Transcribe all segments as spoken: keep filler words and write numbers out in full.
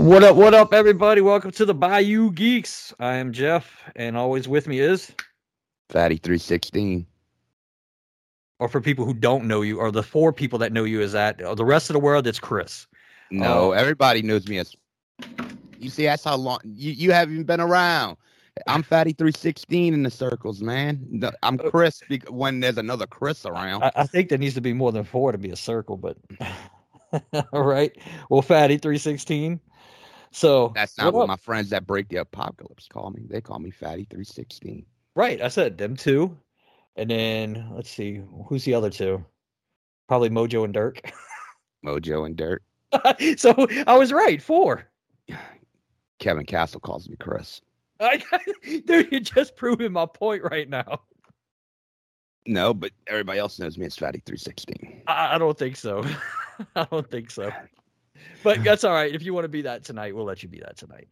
What up, what up, everybody? Welcome to the Bayou Geeks. I am Jeff, and always with me is... Fatty three sixteen. Or for people who don't know you, or the four people that know you is that, or the rest of the world, it's Chris. No, um, everybody knows me as... You see, that's how long... You, you haven't been around. I'm Fatty three sixteen in the circles, man. I'm Chris when there's another Chris around. I, I think there needs to be more than four to be a circle, but... All right. Well, Fatty three sixteen... So that's not what, what my friends that break the apocalypse call me. They call me Fatty three sixteen. Right. I said them two. And then let's see. Who's the other two? Probably Mojo and Dirk. Mojo and Dirk. So I was right. Four. Kevin Castle calls me Chris. I, dude, you're just proving my point right now. No, but everybody else knows me as Fatty three sixteen. I, I don't think so. I don't think so. But that's all right. If you want to be that tonight, we'll let you be that tonight.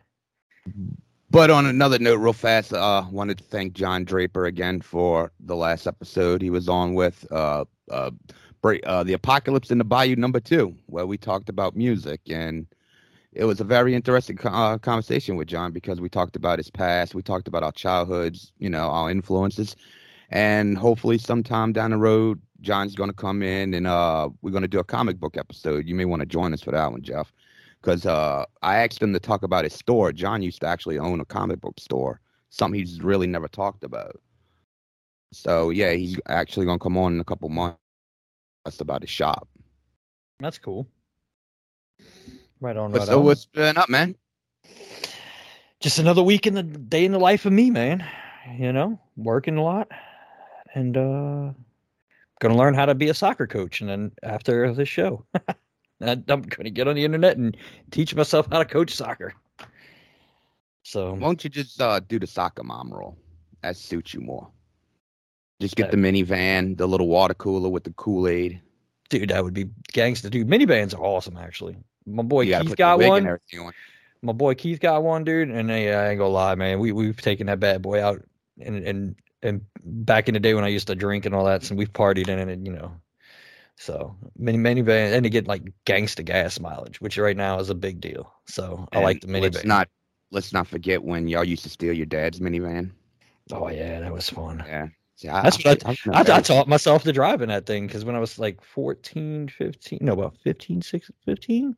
But on another note, real fast, I uh, wanted to thank John Draper again for the last episode he was on with uh, uh, uh, The Apocalypse in the Bayou number two, where we talked about music. And it was a very interesting uh, conversation with John because we talked about his past. We talked about our childhoods, you know, our influences. And hopefully sometime down the road, John's going to come in and uh, we're going to do a comic book episode. You may want to join us for that one, Jeff, because uh, I asked him to talk about his store. John used to actually own a comic book store, something he's really never talked about. So, yeah, he's actually going to come on in a couple months about his shop. That's cool. Right on. Right so on. What's been up, man? Just another week in the day in the life of me, man. You know, working a lot and uh going to learn how to be a soccer coach. And then after this show, I'm going to get on the internet and teach myself how to coach soccer. So won't you just uh, do the soccer mom role? That suits you more. Just get that, the minivan, the little water cooler with the Kool-Aid. Dude, that would be gangster. Dude, minivans are awesome, actually. My boy Keith got one. On. My boy Keith got one, dude. And they, I ain't going to lie, man. We, we've taken that bad boy out and and. And back in the day when I used to drink and all that, so we've partied in it, and, you know, so many minivans, and to get like gangsta gas mileage, which right now is a big deal. So and I like the minivan. Let's not let's not forget when y'all used to steal your dad's minivan. Oh yeah, that was fun. Yeah, yeah that's I, what I, I, I taught myself to drive in that thing because when I was like fourteen, fifteen, no, about fifteen, sixteen, fifteen,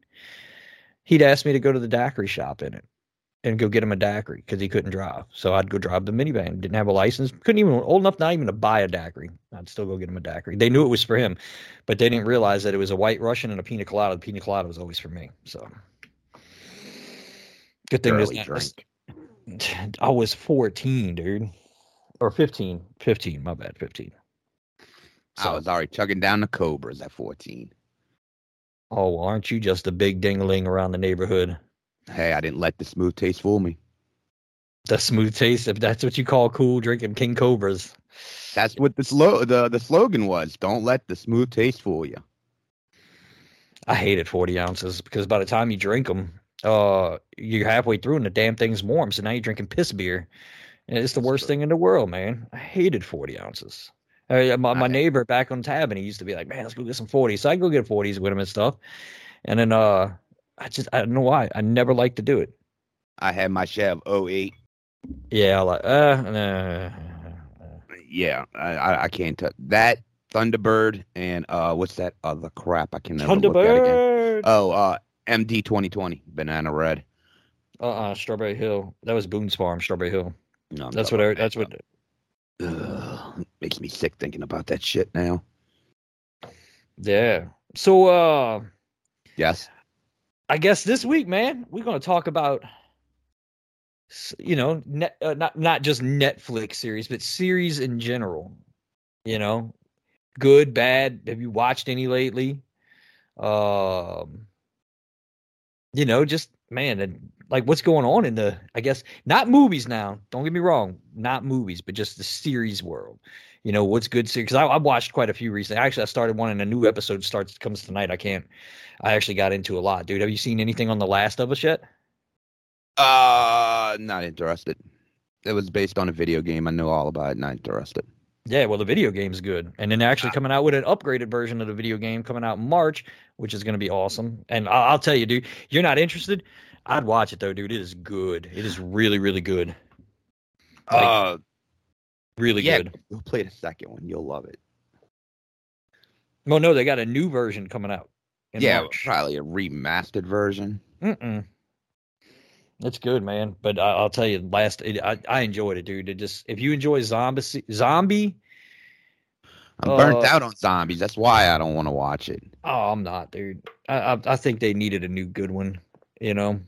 he'd ask me to go to the daiquiri shop in it. And go get him a daiquiri because he couldn't drive. So I'd go drive the minivan. Didn't have a license. Couldn't even, old enough not even to buy a daiquiri. I'd still go get him a daiquiri. They knew it was for him, but they didn't realize that it was a white Russian and a pina colada. The pina colada was always for me. So good thing there's drink. I was fourteen, dude. Or fifteen. fifteen. My bad. fifteen. So, I was already chugging down the Cobras at fourteen. Oh, well, aren't you just a big ding-a-ling around the neighborhood? Hey, I didn't let the smooth taste fool me. The smooth taste, if that's what you call cool, drinking King Cobras. That's what the, slo- the, the slogan was. Don't let the smooth taste fool you. I hated forty ounces because by the time you drink them, uh, you're halfway through and the damn thing's warm. So now you're drinking piss beer. And it's the worst thing in the world, man. I hated forty ounces. I, my my I neighbor back on Tab, and he used to be like, man, let's go get some forties. So I go get forties with him and stuff. And then... uh. I just, I don't know why. I never like to do it. I had my share of oh eight. Yeah, I like, uh, nah. Yeah, I, I can't tell. That, Thunderbird, and uh, what's that other crap? I can never Thunderbird. Look at again. Oh, uh, M D twenty twenty, Banana Red. Uh-uh, Strawberry Hill. That was Boone's Farm, Strawberry Hill. No, that's what, I, that's what, that's what. Makes me sick thinking about that shit now. Yeah. So, uh. Yes. I guess this week, man, we're going to talk about, you know, net, uh, not not just Netflix series, but series in general. You know, good, bad. Have you watched any lately? Um, you know, just, man, and, like what's going on in the, I guess, not movies now. Don't get me wrong, not movies, but just the series world. You know, what's good series? Because I, I watched quite a few recently. Actually, I started one, and a new episode starts comes tonight. I can't. I actually got into a lot, dude. Have you seen anything on The Last of Us yet? Uh, not interested. It was based on a video game. I know all about it. Not interested. Yeah, well, the video game's good. And then they're actually coming out with an upgraded version of the video game coming out in March, which is going to be awesome. And I'll, I'll tell you, dude, you're not interested? I'd watch it, though, dude. It is good. It is really, really good. Like, uh, really yeah, good. We'll play the second one. You'll love it. Well, no, they got a new version coming out. Yeah, March. Probably a remastered version. Mm-mm. It's good, man. But I, I'll tell you, last it, I, I enjoyed it, dude. It just if you enjoy zombie, zombie, I'm uh, burnt out on zombies. That's why I don't want to watch it. Oh, I'm not, dude. I, I I think they needed a new good one. You know,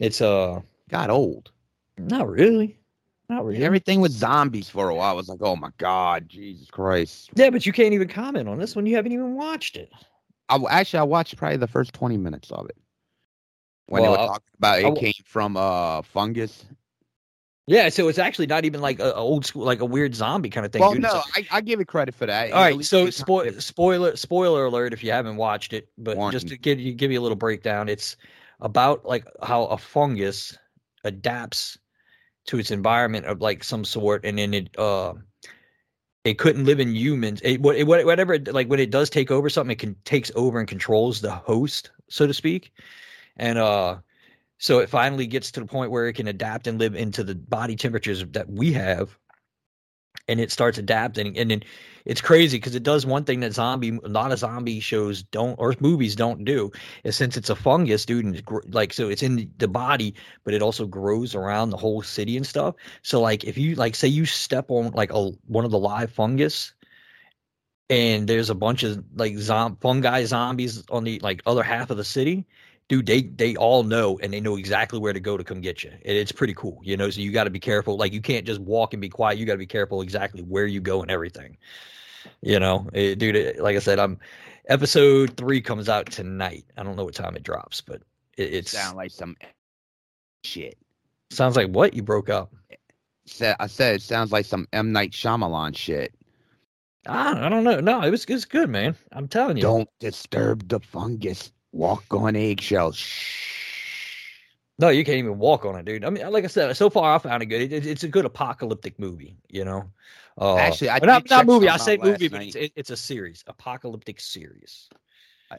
it's uh got old. Not really. Not really. Everything with zombies for a while was like, oh my god, Jesus Christ. Yeah, but you can't even comment on this one. You haven't even watched it. I actually I watched probably the first twenty minutes of it. When well, they were talking about it I, I, came from uh, fungus. Yeah, so it's actually not even like an old school, like a weird zombie kind of thing. Well, dude. no, like, I, I give it credit for that. All it right, so spo- spoiler spoiler alert if you haven't watched it, but Warning. just to give you, give you a little breakdown, it's about like how a fungus adapts to its environment of like some sort, and then it uh, it couldn't live in humans. It, it whatever like when it does take over something, it can takes over and controls the host, so to speak. And uh, so it finally gets to the point where it can adapt and live into the body temperatures that we have. And it starts adapting. And then it's crazy because it does one thing that zombie, a lot of zombie shows don't, or movies don't do. Is since it's a fungus, dude, and gr- like, so it's in the body, but it also grows around the whole city and stuff. So, like, if you, like, say you step on, like, a one of the live fungus. And there's a bunch of, like, zom- fungi zombies on the, like, other half of the city. Dude, they, they all know, and they know exactly where to go to come get you. And it's pretty cool, you know, so you got to be careful. Like, you can't just walk and be quiet. You got to be careful exactly where you go and everything. You know, it, dude, it, like I said, I'm episode three comes out tonight. I don't know what time it drops, but it, it's... Sound like some shit. Sounds like what? You broke up. I said it sounds like some M. Night Shyamalan shit. I, I don't know. No, it was, it was good, man. I'm telling you. Don't disturb the fungus. Walk on eggshells. Shh. No, you can't even walk on it, dude. I mean, like I said, so far I found it good. It, it, it's a good apocalyptic movie, you know. Uh, Actually, I not not movie. I said movie, night. but it's, it, it's a series, apocalyptic series. I,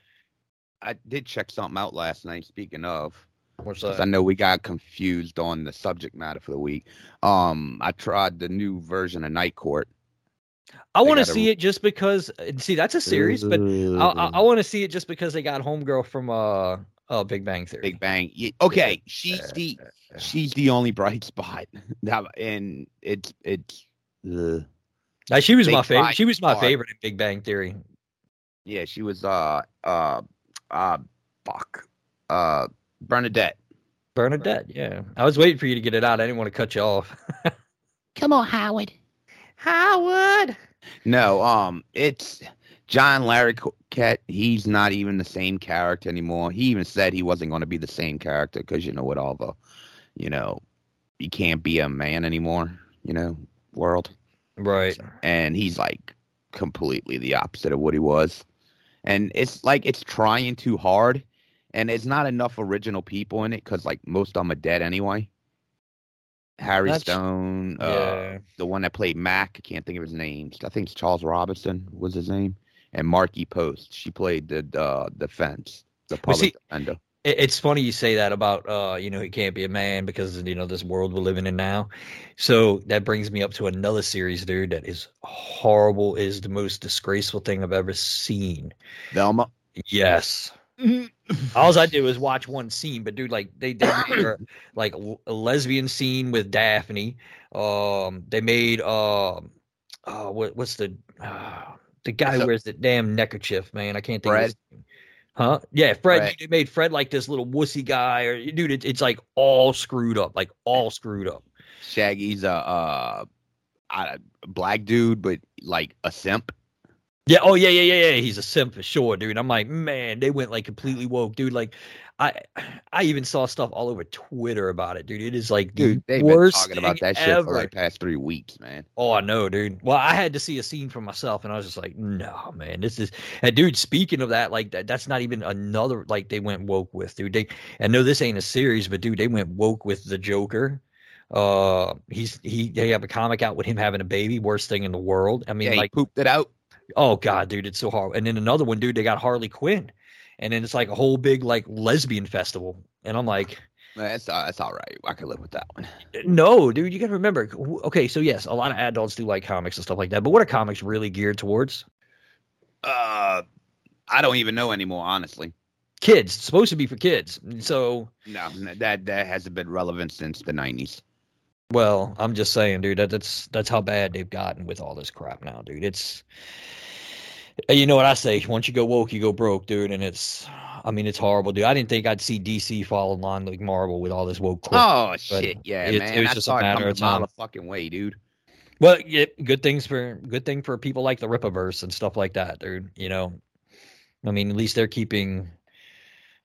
I did check something out last night. Speaking of, what's that? I know we got confused on the subject matter for the week. Um, I tried the new version of Night Court. I want to see it just because see that's a series, but I, I, I want to see it just because they got Homegirl from uh, uh Big Bang Theory. Big Bang, yeah, okay, she's the she's the only bright spot, and it's it's. Uh, now she was my favorite. She was my favorite in Big Bang Theory. Yeah, she was uh uh uh fuck uh Bernadette. Bernadette, yeah. I was waiting for you to get it out. I didn't want to cut you off. Come on, Howard. Howard. No, um, it's John Larroquette. He's not even the same character anymore. He even said he wasn't going to be the same character because, you know, with all the, you know, you can't be a man anymore, you know, world. Right. And he's like completely the opposite of what he was. And it's like it's trying too hard. And it's not enough original people in it because, like, most of them are dead anyway. Harry That's, Stone, yeah. uh, the one that played Mac, I can't think of his name. I think it's Charles Robinson was his name, and Marky Post. She played the uh, defense, the public see, defender. It, it's funny you say that about uh, you know, he can't be a man because you know this world we're living in now. So that brings me up to another series, dude. That is horrible. Is the most disgraceful thing I've ever seen. Velma. Yes. All I did was watch one scene, but dude, like they, they made a, like a lesbian scene with Daphne. Um, they made um, uh, what, what's the uh, the guy who wears the damn neckerchief, man? I can't think. Fred. Of his name. Huh? Yeah, Fred. Right. They made Fred like this little wussy guy, or dude, it, it's like all screwed up, like all screwed up. Shaggy's a, uh, a black dude, but like a simp. Yeah. Oh yeah, yeah, yeah, yeah. He's a simp for sure, dude. I'm like, man, they went like completely woke, dude. Like, I, I even saw stuff all over Twitter about it, dude. It is like, dude, the they've worst been talking about that shit ever. For like past three weeks, man. Oh, I know, dude. Well, I had to see a scene for myself, and I was just like, no, man, this is. And dude, speaking of that, like, that, that's not even another like they went woke with, dude. They, and no, this ain't a series, but dude, they went woke with the Joker. Uh, he's he. They have a comic out with him having a baby. Worst thing in the world. I mean, yeah, like, he pooped it out. Oh God, dude, it's so hard. And then another one, dude, they got Harley Quinn, and then it's like a whole big like lesbian festival, and I'm like, that's that's all right. I can live with that one. No, dude, you got to remember. Okay, so yes, a lot of adults do like comics and stuff like that, but what are comics really geared towards? Uh, I don't even know anymore, honestly. Kids, it's supposed to be for kids. So no, that that hasn't been relevant since the nineties. Well, I'm just saying, dude, that, that's that's how bad they've gotten with all this crap now, dude. It's, you know what I say, once you go woke, you go broke, dude. And it's, I mean, it's horrible, dude. I didn't think I'd see D C fall in line like Marvel with all this woke crap. Oh, shit, yeah, it, man. It was I just a matter of time. Fucking way, dude. Well, yeah, good things for, good thing for people like the Ripperverse and stuff like that, dude, you know. I mean, at least they're keeping.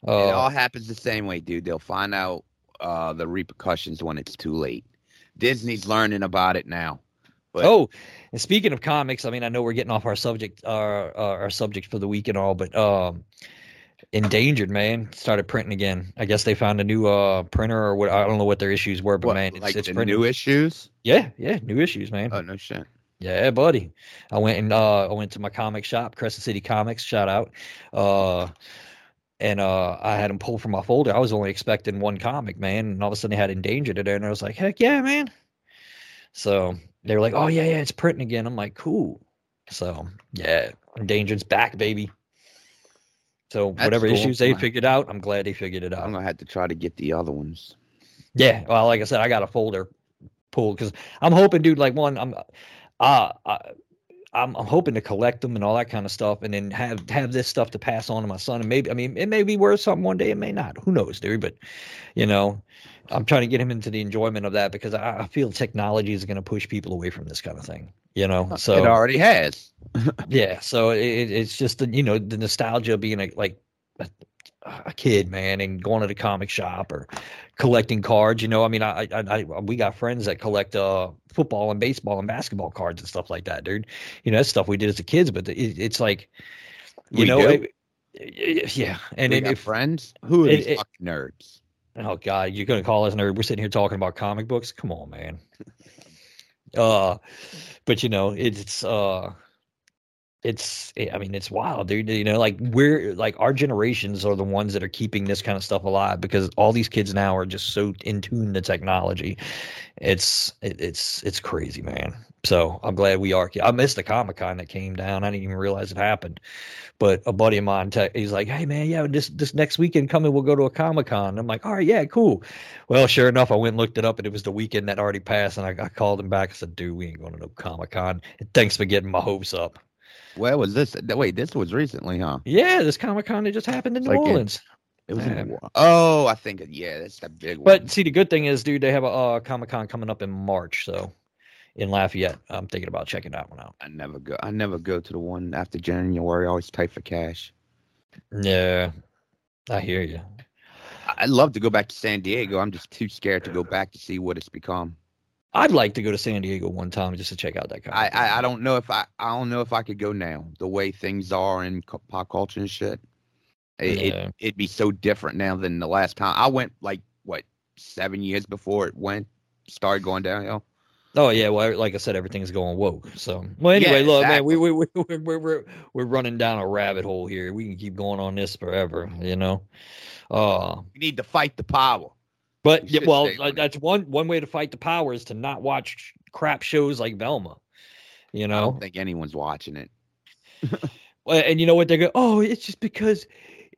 Uh, it all happens the same way, dude. They'll find out uh, the repercussions when it's too late. Disney's learning about it now. But. Oh, and speaking of comics, I mean, I know we're getting off our subject, our our, our subject for the week and all, but um, Endangered, man, started printing again. I guess they found a new uh, printer or what? I don't know what their issues were, but what, man, it's, like it's the printing. New issues. Yeah, yeah, new issues, man. Oh no shit. Yeah, buddy. I went and uh, I went to my comic shop, Crescent City Comics. Shout out. Uh, And uh, I had them pull from my folder. I was only expecting one comic, man. And all of a sudden, they had Endangered in there. And I was like, heck yeah, man. So they were like, oh, yeah, yeah, it's printing again. I'm like, cool. So, yeah, Endangered's back, baby. So that's whatever cool. Issues they figured out, I'm glad they figured it out. I'm going to have to try to get the other ones. Yeah. Well, like I said, I got a folder pulled because I'm hoping, dude, like one, I'm uh, I, I'm, I'm hoping to collect them and all that kind of stuff and then have, have this stuff to pass on to my son. And maybe, I mean, it may be worth something one day. It may not. Who knows, dude? But, you know, I'm trying to get him into the enjoyment of that because I, I feel technology is going to push people away from this kind of thing, you know? So it already has. Yeah. So it, it's just, the, you know, the nostalgia of being a, like a, a kid, man, and going to the comic shop or collecting cards. You know, I mean, I, I, I we got friends that collect, uh, football and baseball and basketball cards and stuff like that, dude. You know, that's stuff we did as a kids, but it, it's like, you we know, it, it, yeah. And we it, got if, friends who are it, these it, fucking nerds? Oh God, you're gonna call us nerd? We're sitting here talking about comic books. Come on, man. uh, but you know, it, it's uh, it's I mean, it's wild, dude. You know, like we're like our generations are the ones that are keeping this kind of stuff alive because all these kids now are just so in tune to technology. It's it, it's it's crazy, man. So I'm glad we are. I missed the Comic-Con that came down. I didn't even realize it happened. But a buddy of mine, te- he's like, "Hey, man, yeah, this this next weekend coming, we'll go to a Comic-Con." And I'm like, "All right, yeah, cool." Well, sure enough, I went and looked it up, and it was the weekend that already passed. And I, I called him back. I said, "Dude, we ain't going to no Comic-Con. And thanks for getting my hopes up." Where was this? Wait, this was recently, huh? Yeah, this Comic-Con that just happened in New like Orleans. It- It was um, a, oh, I think yeah, that's the big one. But see, the good thing is, dude, they have a uh, Comic-Con coming up in March, so in Lafayette, I'm thinking about checking that one out. I never go. I never go to the one after January. I always pay for cash. Yeah, I hear you. I'd love to go back to San Diego. I'm just too scared to go back to see what it's become. I'd like to go to San Diego one time just to check out that. I, I I don't know if I I don't know if I could go now. The way things are in pop culture and shit. It, yeah. it, it'd be so different now than the last time. I went, like, what, seven years before it went, started going downhill? Oh, yeah, well, like I said, everything's going woke. So, well, anyway, yeah, look, exactly. man, we, we, we, we're, we're, we're, we're running down a rabbit hole here. We can keep going on this forever, you know? Uh, we need to fight the power. But, we yeah, well, uh, that's one, one way to fight the power is to not watch crap shows like Velma, you know? I don't think anyone's watching it. And you know what? They go, oh, it's just because...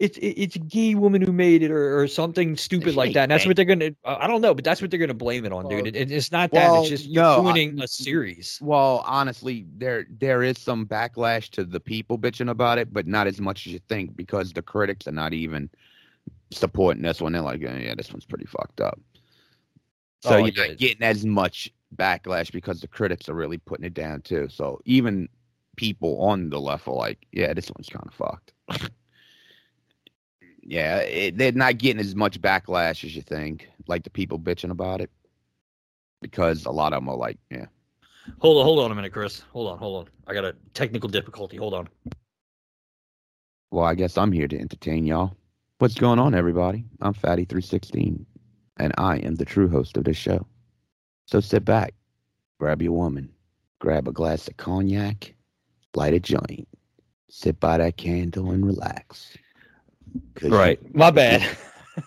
it's it's a gay woman who made it, or, or something stupid like that. And that's what they're gonna. I don't know, but that's what they're gonna blame it on, dude. It, it, it's not that. Well, it's just you're no, ruining I, a series. Well, honestly, there there is some backlash to the people bitching about it, but not as much as you think, because the critics are not even supporting this one. They're like, oh, yeah, this one's pretty fucked up. So oh, you're yeah. not getting as much backlash because the critics are really putting it down too. So even people on the left are like, yeah, this one's kind of fucked. Yeah, it, they're not getting as much backlash as you think, like the people bitching about it, because a lot of them are like, yeah. Hold on, hold on a minute, Chris. Hold on, hold on. I got a technical difficulty. Hold on. Well, I guess I'm here to entertain y'all. What's going on, everybody? I'm Fatty three sixteen, and I am the true host of this show. So sit back, grab your woman, grab a glass of cognac, light a joint, sit by that candle and relax. Right, my bad.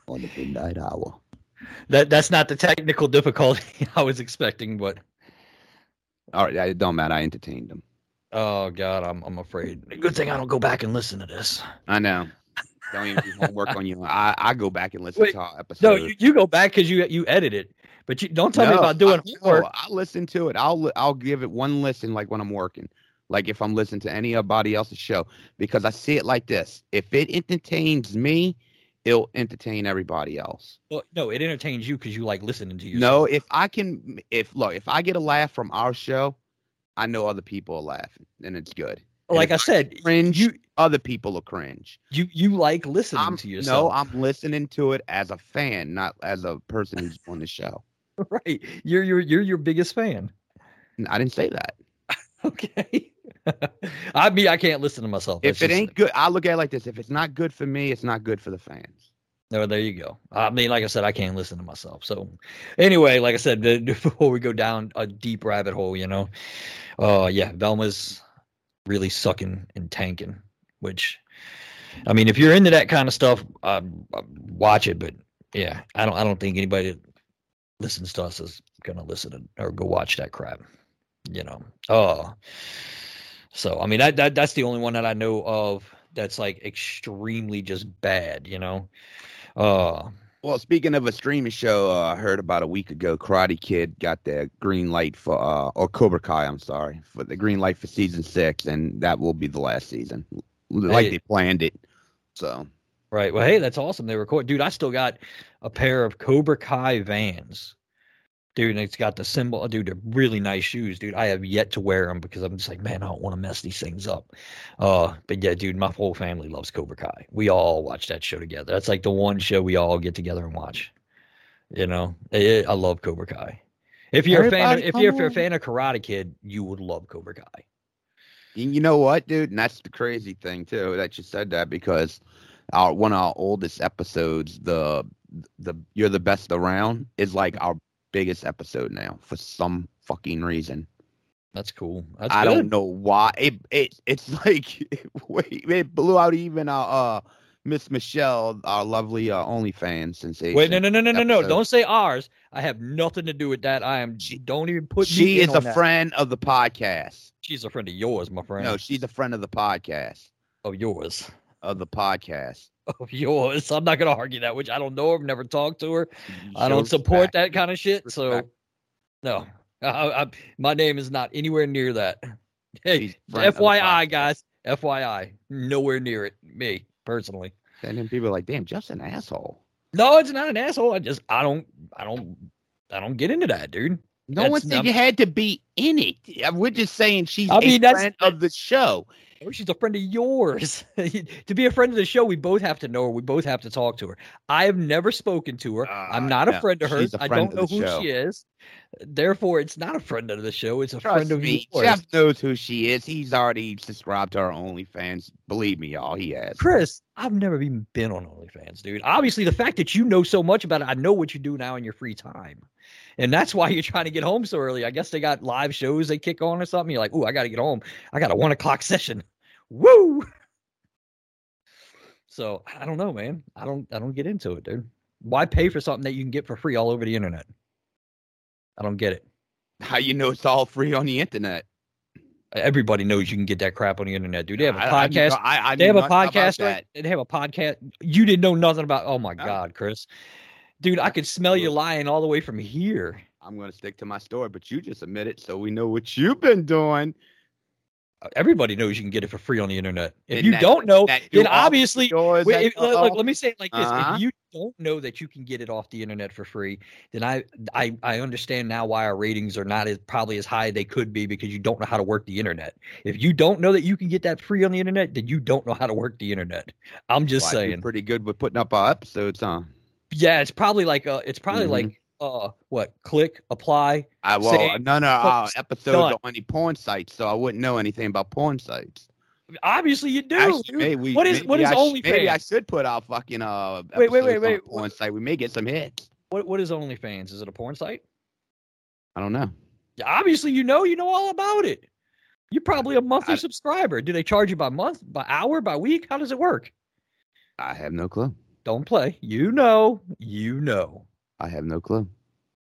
On the midnight hour. That that's not the technical difficulty I was expecting, but all right, it don't matter. I entertained them. Oh God, I'm I'm afraid. Good thing I don't go back and listen to this. I know. Don't even do homework on you. I, I go back and listen Wait, to our episode. No, you, you go back because you you edit it, but you don't tell no, me about doing I, homework. No, I listen to it. I'll I'll give it one listen, like when I'm working. Like if I'm listening to anybody else's show, because I see it like this. If it entertains me, it'll entertain everybody else. Well, no, it entertains you because you like listening to yourself. No, if I can, if look, if I get a laugh from our show, I know other people are laughing and it's good. Like I said, cringe, you, other people are cringe. You you like listening I'm, to yourself. No, I'm listening to it as a fan, not as a person who's on the show. Right. You're, you're, you're your biggest fan. I didn't say that. Okay. I mean, I can't listen to myself. If That's it ain't it. good, I look at it like this. If it's not good for me, it's not good for the fans. No, there you go. I mean, like I said, I can't listen to myself. So anyway, like I said, the, before we go down a deep rabbit hole, you know, uh, yeah, Velma's really sucking and tanking, which, I mean, if you're into that kind of stuff, uh, watch it. But yeah, I don't I don't think anybody that listens to us is going to listen to, or go watch that crap, you know. Oh. So, I mean, that, that that's the only one that I know of that's, like, extremely just bad, you know? Uh, well, speaking of a streaming show, uh, I heard about a week ago, Karate Kid got the green light for, uh, or Cobra Kai, I'm sorry, for the green light for season six, and that will be the last season. Like hey, they planned it, so. Right. Well, hey, that's awesome. They record. Dude, I still got a pair of Cobra Kai Vans. Dude, and it's got the symbol. Dude, they're really nice shoes, dude. I have yet to wear them because I'm just like, man, I don't want to mess these things up. Uh, but yeah, dude, my whole family loves Cobra Kai. We all watch that show together. That's like the one show we all get together and watch. You know, it, I love Cobra Kai. If you're Everybody a fan, of, if, you're, if you're a fan of Karate Kid, you would love Cobra Kai. You know what, dude? And that's the crazy thing too that you said that, because our one of our oldest episodes, the the You're the Best Around, is like our biggest episode now for some fucking reason. That's cool. That's I good. Don't know why. It it it's like wait, it blew out even our uh Miss Michelle, our lovely uh, OnlyFans sensation. Wait, no, no, no, no, episode. no, no! Don't say ours. I have nothing to do with that. I am. She, don't even put. She me is in a on friend that. of the podcast. She's a friend of yours, my friend. No, she's a friend of the podcast. Of yours. Of the podcast. Of yours. I'm not going to argue that, which I don't know her. I've never talked to her. I don't support that kind of shit. So, no. I, I, my name is not anywhere near that. Hey, F Y I, guys. F Y I. Nowhere near it. Me, personally. And then people are like, damn, Jeff's an asshole. No, it's not an asshole. I just, I don't, I don't, I don't get into that, dude. No one said you had to be in it. We're just saying she's I mean, a friend of the show. She's a friend of yours. To be a friend of the show, we both have to know her. We both have to talk to her. I have never spoken to her. Uh, I'm not no, a friend of hers. Friend I don't know who show. she is. Therefore, it's not a friend of the show. It's a Trust friend of me, yours. Jeff knows who she is. He's already subscribed to our OnlyFans. Believe me, y'all, he has. Chris, I've never even been on OnlyFans, dude. Obviously, the fact that you know so much about it, I know what you do now in your free time. And that's why you're trying to get home so early. I guess they got live shows they kick on or something. You're like, ooh, I got to get home. I got a one o'clock session. Woo! So I don't know, man. I don't. I don't get into it, dude. Why pay for something that you can get for free all over the internet? I don't get it. How you know it's all free on the internet? Everybody knows you can get that crap on the internet, dude. They have a I, podcast. I, I, I they have a podcast. Right? They have a podcast. You didn't know nothing about. Oh my no. God, Chris, dude, I could smell you lying all the way from here. I'm going to stick to my story, but you just admit it, so we know what you've been doing. Everybody knows you can get it for free on the internet. If and you that, don't know, then obviously, wait, that, if, look, let me say it like this. Uh-huh. If you don't know that you can get it off the internet for free, then I, I, I understand now why our ratings are not as probably as high as they could be, because you don't know how to work the internet. If you don't know that you can get that free on the internet, then you don't know how to work the internet. I'm just well, saying. Pretty good with putting up our episodes, huh? Yeah, it's probably like, uh, it's probably mm-hmm. like, Uh, what? Click, apply. I will. Say, no, no. Uh, episodes done. Are on any porn sites, so I wouldn't know anything about porn sites. Obviously, you do. Actually, maybe we, what is maybe what is OnlyFans? Maybe I should put our fucking uh. Wait, wait, wait, wait. Porn what, site. We may get some hits. What What is OnlyFans? Is it a porn site? I don't know. Obviously, you know. You know all about it. You're probably a monthly I, subscriber. Do they charge you by month, by hour, by week? How does it work? I have no clue. Don't play. You know. You know. I have no clue.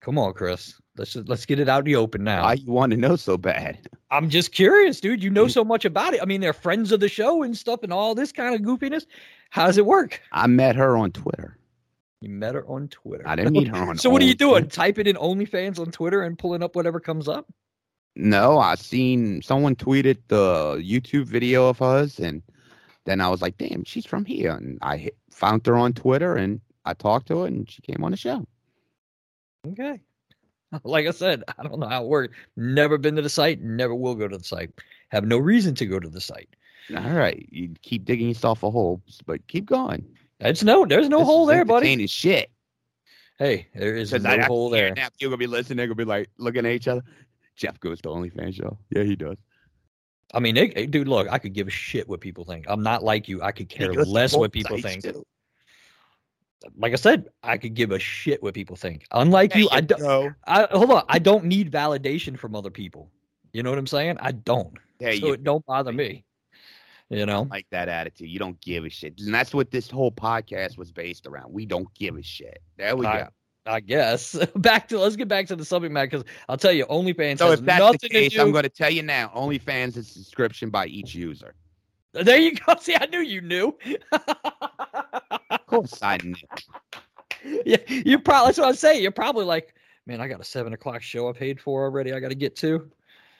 Come on, Chris. Let's just, let's get it out in the open now. I want to know so bad. I'm just curious, dude. You know so much about it. I mean, they're friends of the show and stuff and all this kind of goofiness. How does it work? I met her on Twitter. You met her on Twitter. I didn't meet her on So what are you doing? Twitter. Typing in OnlyFans on Twitter and pulling up whatever comes up? No, I seen someone tweeted the YouTube video of hers, and then I was like, damn, she's from here. And I hit, found her on Twitter, and I talked to her, and she came on the show. Okay. Like I said, I don't know how it works. Never been to the site. Never will go to the site. Have no reason to go to the site. All right. You keep digging yourself a hole, but keep going. That's no, there's no this hole there, buddy. Ain't shit. Hey, there is no I, hole I, there. Now you're going to be listening. They're going to be like looking at each other. Jeff goes to OnlyFans show. Yeah, he does. I mean, it, it, dude, look, I could give a shit what people think. I'm not like you. I could care less what people think. Too. Like I said, I could give a shit what people think. Unlike there you, I don't. Go. I hold on. I don't need validation from other people. You know what I'm saying? I don't. There so it go. Don't bother me. You know, like that attitude. You don't give a shit, and that's what this whole podcast was based around. We don't give a shit. There we I, go. I guess back to let's get back to the subject matter, because I'll tell you, OnlyFans. So has if that's nothing the case, to do- I'm going to tell you now. OnlyFans is subscription by each user. There you go. See, I knew you knew. Of course I knew. Yeah, you probably, that's what I'm saying. You're probably like, man, I got a seven o'clock show I paid for already. I got to get to.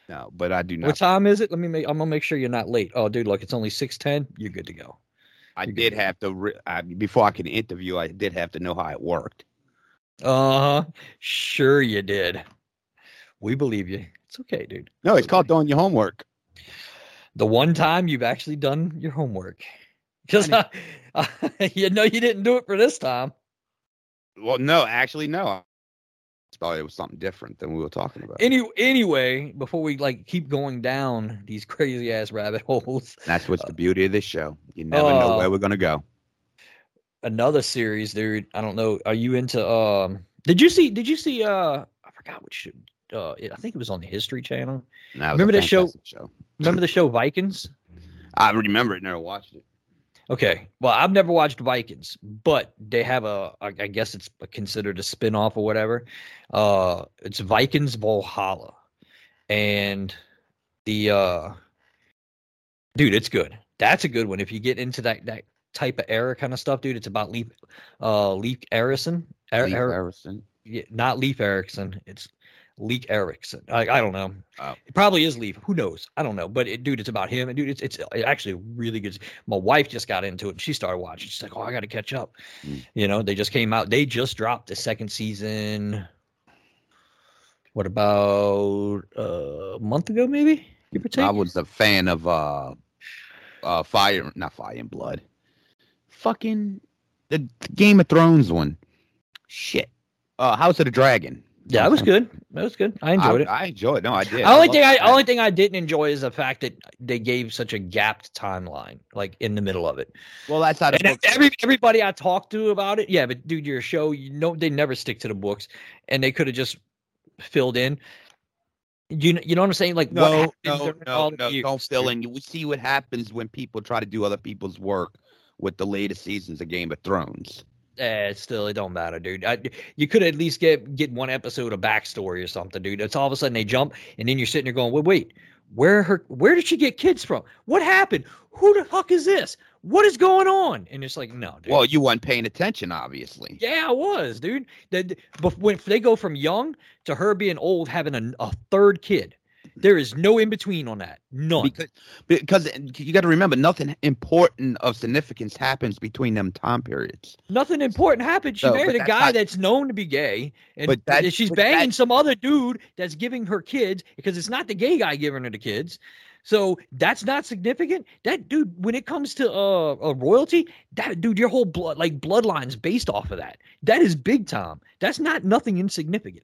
No, but I do not. What time is it? Let me make, I'm going to make sure you're not late. Oh, dude, look, it's only six ten. You're good to go. You're I did have to, re- I, before I could interview, I did have to know how it worked. Uh, sure you did. We believe you. It's okay, dude. No, it's, it's okay. Called doing your homework. The one time you've actually done your homework. Because I, I, you know you didn't do it for this time. Well, no, actually, no. I thought it was something different than we were talking about. Any, anyway, before we like keep going down these crazy-ass rabbit holes. That's what's uh, the beauty of this show. You never uh, know where we're going to go. Another series, dude. I don't know. Are you into... Um, did you see... Did you see... Uh, I forgot which... Uh, it, I think it was on the History Channel. That remember that show? show. Remember the show Vikings? I remember it. Never watched it. Okay. Well, I've never watched Vikings, but they have a, I guess it's considered a spinoff or whatever. Uh, it's Vikings Valhalla. And the, uh, dude, it's good. That's a good one. If you get into that, that type of era kind of stuff, dude, it's about Leif, uh, Leif Erikson. Er, Leif Erikson. Yeah, not Leif Erikson. It's Leif Erikson. I, I don't know. Wow. It probably is Leif. Who knows? I don't know. But it, dude, it's about him. And dude, it's it's actually really good. My wife just got into it. And she started watching. She's like, "Oh, I got to catch up." Mm. You know, they just came out. They just dropped the second season. What about uh, a month ago, maybe? I was a fan of uh, uh, Fire, not Fire and Blood. Fucking the Game of Thrones one. Shit. Uh, House of the Dragon. Yeah, that was good. That was good. I enjoyed I, it. I enjoyed it. No, I did. The only I thing I that. only thing I didn't enjoy is the fact that they gave such a gapped timeline, like in the middle of it. Well, that's not. And every, everybody I talked to about it, yeah, but dude, your show, you know, they never stick to the books, and they could have just filled in. You you know what I'm saying? Like, no, no, no, no, years. Don't fill in. You see what happens when people try to do other people's work with the latest seasons of Game of Thrones. Eh, still, it don't matter, dude. I, you could at least get get one episode of backstory or something, dude. It's all of a sudden they jump, and then you're sitting there going, wait, wait, where her, where did she get kids from? What happened? Who the fuck is this? What is going on? And it's like, no, dude. Well, you weren't paying attention, obviously. Yeah, I was, dude. That, but when they go from young to her being old, having a, a third kid, there is no in between on that. None. Because, because you got to remember, nothing important of significance happens between them time periods. Nothing important happens. She so, married a guy not, that's known to be gay, and but that, she's but banging that, some other dude that's giving her kids, because it's not the gay guy giving her the kids. So that's not significant. That dude, when it comes to uh, a royalty, that dude, your whole blood, like bloodline's based off of that. That is big time. That's not nothing insignificant.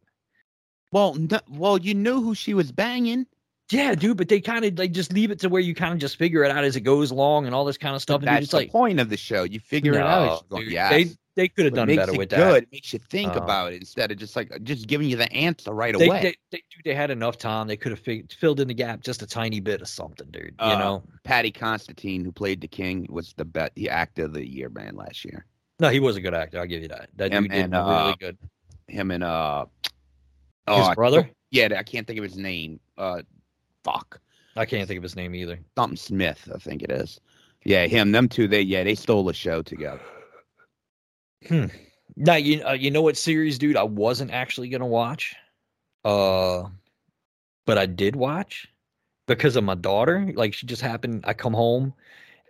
Well, no, well, you knew who she was banging. Yeah, dude, but they kind of like just leave it to where you kind of just figure it out as it goes along and all this kind of stuff. And that's it's the like, point of the show. You figure no, it out. Going, dude, yes. They they could have done makes better it with good. That. It makes you think um, about it instead of just like just giving you the answer right they, away. They, they, dude, they had enough time. They could have fig- filled in the gap just a tiny bit of something, dude. Uh, you know, Patty Constantine, who played the king, was the best the actor of the year, man, last year. No, he was a good actor. I'll give you that. That him dude and, did uh, really good. Him and uh. His oh, brother? I yeah, I can't think of his name. Uh, fuck. I can't think of his name either. Something Smith, I think it is. Yeah, him, them two, they yeah, they stole the show together. Hmm. Now, you, uh, you know what series, dude, I wasn't actually going to watch? Uh, but I did watch because of my daughter. Like, she just happened, I come home,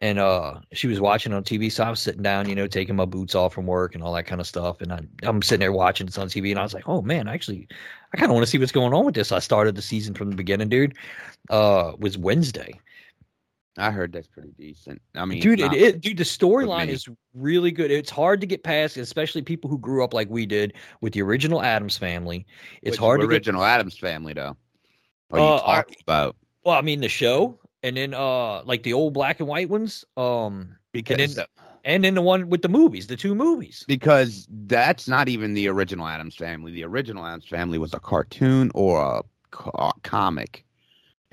and uh, she was watching on T V, so I was sitting down, you know, taking my boots off from work and all that kind of stuff, and I, I'm sitting there watching this on T V, and I was like, oh, man, actually, I kind of want to see what's going on with this. I started the season from the beginning, dude. Uh, it was Wednesday. I heard that's pretty decent. I mean, dude, it, it, dude, the storyline is really good. It's hard to get past, especially people who grew up like we did with the original Addams Family. It's Which hard to get original Addams Family, though. What are you uh, talking I, about? Well, I mean, the show. And then, uh, like the old black and white ones, um, because and then, and then the one with the movies, the two movies. Because that's not even the original Addams Family. The original Addams Family was a cartoon or a co- comic.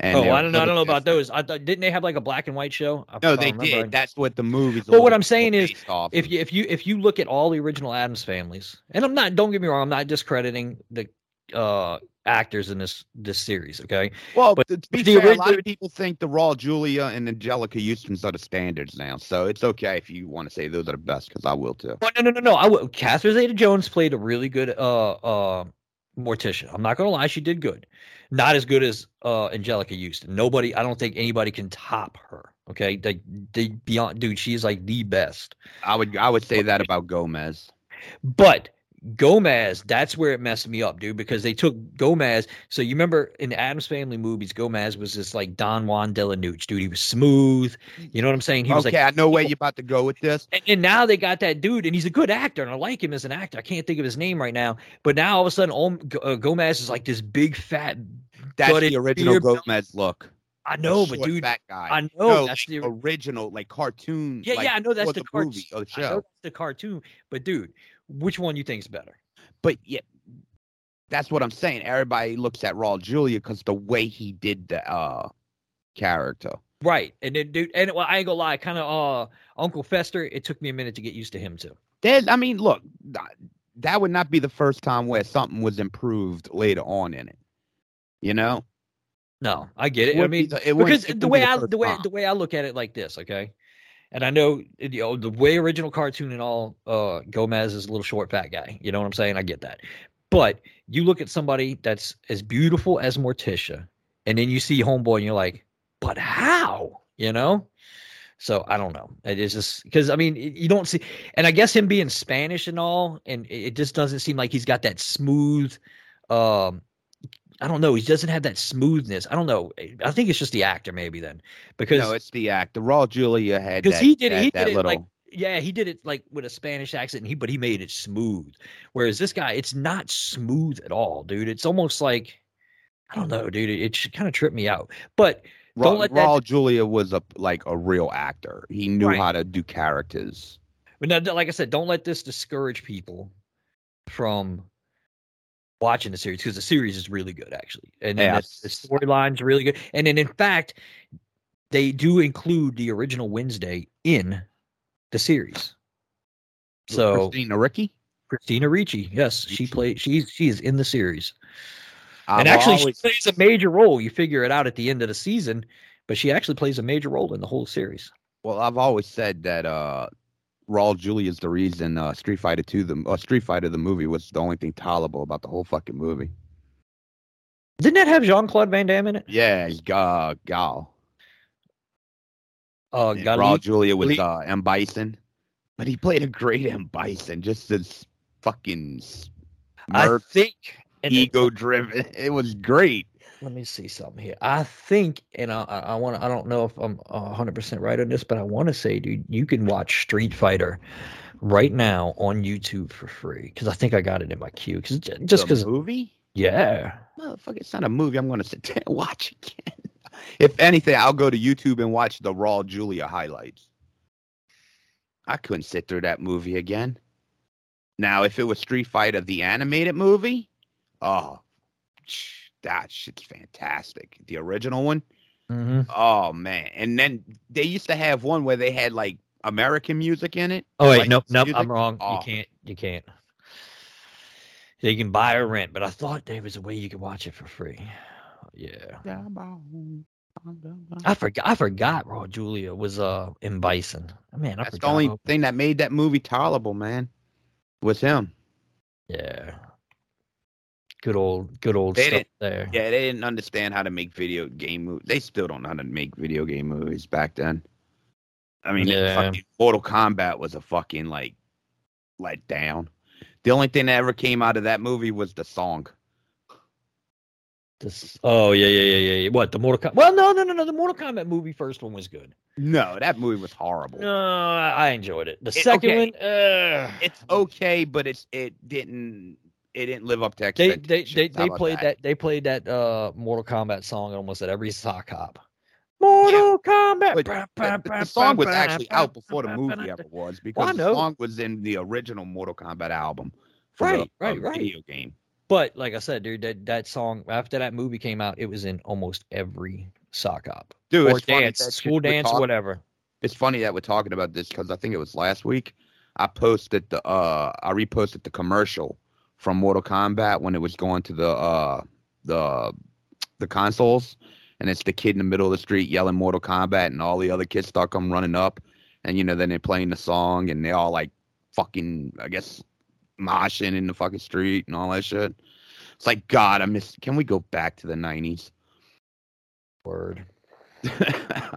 And oh, I don't know. I don't know about those. I th- didn't they have like a black and white show? I no, they did. That's what the movies. But what I'm saying is, if you if you if you look at all the original Addams Families, and I'm not. Don't get me wrong. I'm not discrediting the. Uh, actors in this this series, okay? Well, but to be fair, original, a lot of people think the Raúl Juliá and Angelica Houston's are the standards now, so it's okay if you want to say those are the best, because I will too. No, no, no, no. I will. Catherine Zeta-Jones played a really good uh, uh, Morticia. I'm not going to lie, she did good. Not as good as uh, Angelica Houston. Nobody, I don't think anybody can top her, okay? They, they beyond, dude, she's like the best. I would, I would say that about Gomez. But Gomez, that's where it messed me up, dude, because they took Gomez. So you remember in the Addams Family movies, Gomez was this like Don Juan de la Nuche, dude. He was smooth. You know what I'm saying? He was okay, like, I know where you're about to go with this. And, and now they got that dude, and he's a good actor, and I like him as an actor. I can't think of his name right now. But now all of a sudden, oh, uh, Gomez is like this big, fat, that's the original Gomez look. I know, but dude, guy. I know no, that's the original, like cartoon. Yeah, like, yeah, I know that's the, the cartoon. Movie or the show. I know that's the cartoon, but dude, which one you think is better? But yeah, that's what I'm saying. Everybody looks at Raúl Juliá because the way he did the uh, character, right? And then, dude, and well, I ain't gonna lie, kind of uh, Uncle Fester. It took me a minute to get used to him too. There's, I mean, look, that would not be the first time where something was improved later on in it, you know. No, I get it. it I mean, be, it because it the way be the I the way time. the way I look at it like this, okay, and I know you know the way original cartoon and all. Uh, Gomez is a little short, fat guy. You know what I'm saying? I get that, but you look at somebody that's as beautiful as Morticia, and then you see Homeboy, and you're like, but how? You know? So I don't know. It is just because I mean you don't see, and I guess him being Spanish and all, and it just doesn't seem like he's got that smooth. Um, I don't know. He doesn't have that smoothness. I don't know. I think it's just the actor, maybe then, because no, it's the actor. Raúl Juliá had because he did, that, he did that it. Little... Like, yeah, he did it like with a Spanish accent. He but he made it smooth. Whereas this guy, it's not smooth at all, dude. It's almost like I don't know, dude. It, it should kind of trip me out. But Ra- don't let Raúl that... Juliá was a like a real actor. He knew right. how to do characters. But now, like I said, don't let this discourage people from watching the series, because the series is really good actually, and then yeah. the, the storyline's really good, and then in fact they do include the original Wednesday in the series. So Christina Ricci Christina Ricci yes Ricci. she played she's she is in the series. I and actually, always... she plays a major role. You figure it out at the end of the season, but she actually plays a major role in the whole series. Well, I've always said that uh, Raúl Juliá is the reason uh, Street Fighter two, the uh, Street Fighter the movie, was the only thing tolerable about the whole fucking movie. Didn't that have Jean-Claude Van Damme in it? Yeah, uh, Gal. Uh, Raúl Juliá was uh, M. Bison, but he played a great M. Bison. Just this fucking smirk, I think, ego-driven. It was great. Let me see something here. I think, and I, I want to. I don't know if I'm one hundred percent right on this, but I want to say, dude, you can watch Street Fighter right now on YouTube for free because I think I got it in my queue. Cause just because movie. Yeah. Motherfucker, it's not a movie. I'm going to sit there and watch again. If anything, I'll go to YouTube and watch the Raúl Juliá highlights. I couldn't sit through that movie again. Now, if it was Street Fighter, the animated movie, oh, that shit's fantastic. The original one. Mm-hmm. Oh, man. And then they used to have one where they had, like, American music in it. Oh, wait, like, nope, nope, music. I'm wrong. Oh. You can't, you can't. You can buy or rent, but I thought there was a way you could watch it for free. Yeah. I forgot. I forgot. Raúl Juliá was uh M. Bison. Man, I that's forgot. The only thing that made that movie tolerable, man, was him. Yeah. Good old, good old they stuff didn't, there. Yeah, they didn't understand how to make video game movies. They still don't know how to make video game movies back then. I mean, yeah. fucking Mortal Kombat was a fucking like let down. The only thing that ever came out of that movie was the song. This, oh, yeah, yeah, yeah, yeah. What, the Mortal Kombat? Well, no, no, no, no. The Mortal Kombat movie first one was good. No, that movie was horrible. No, uh, I enjoyed it. The it, second okay. one, uh, it's okay, but it's it didn't it didn't live up to expectations. They they they, they played that? that they played that uh, Mortal Kombat song almost at every sock hop. Mortal yeah. Kombat. But, bah, bah, bah, the song bah, was bah, actually bah, out before bah, the movie bah, bah, ever was because well, the song was in the original Mortal Kombat album for right, the right, right. video game. But like I said, dude, that, that song after that movie came out, it was in almost every sock hop, dude, or dance, school dance, talk, whatever. It's funny that we're talking about this because I think it was last week. I posted the uh, I reposted the commercial from Mortal Kombat when it was going to the uh, the the consoles. And it's the kid in the middle of the street yelling Mortal Kombat, and all the other kids start come running up. And, you know, then they're playing the song, and they're all, like, fucking, I guess, moshing in the fucking street and all that shit. It's like, God, I miss... Can we go back to the nineties? Word.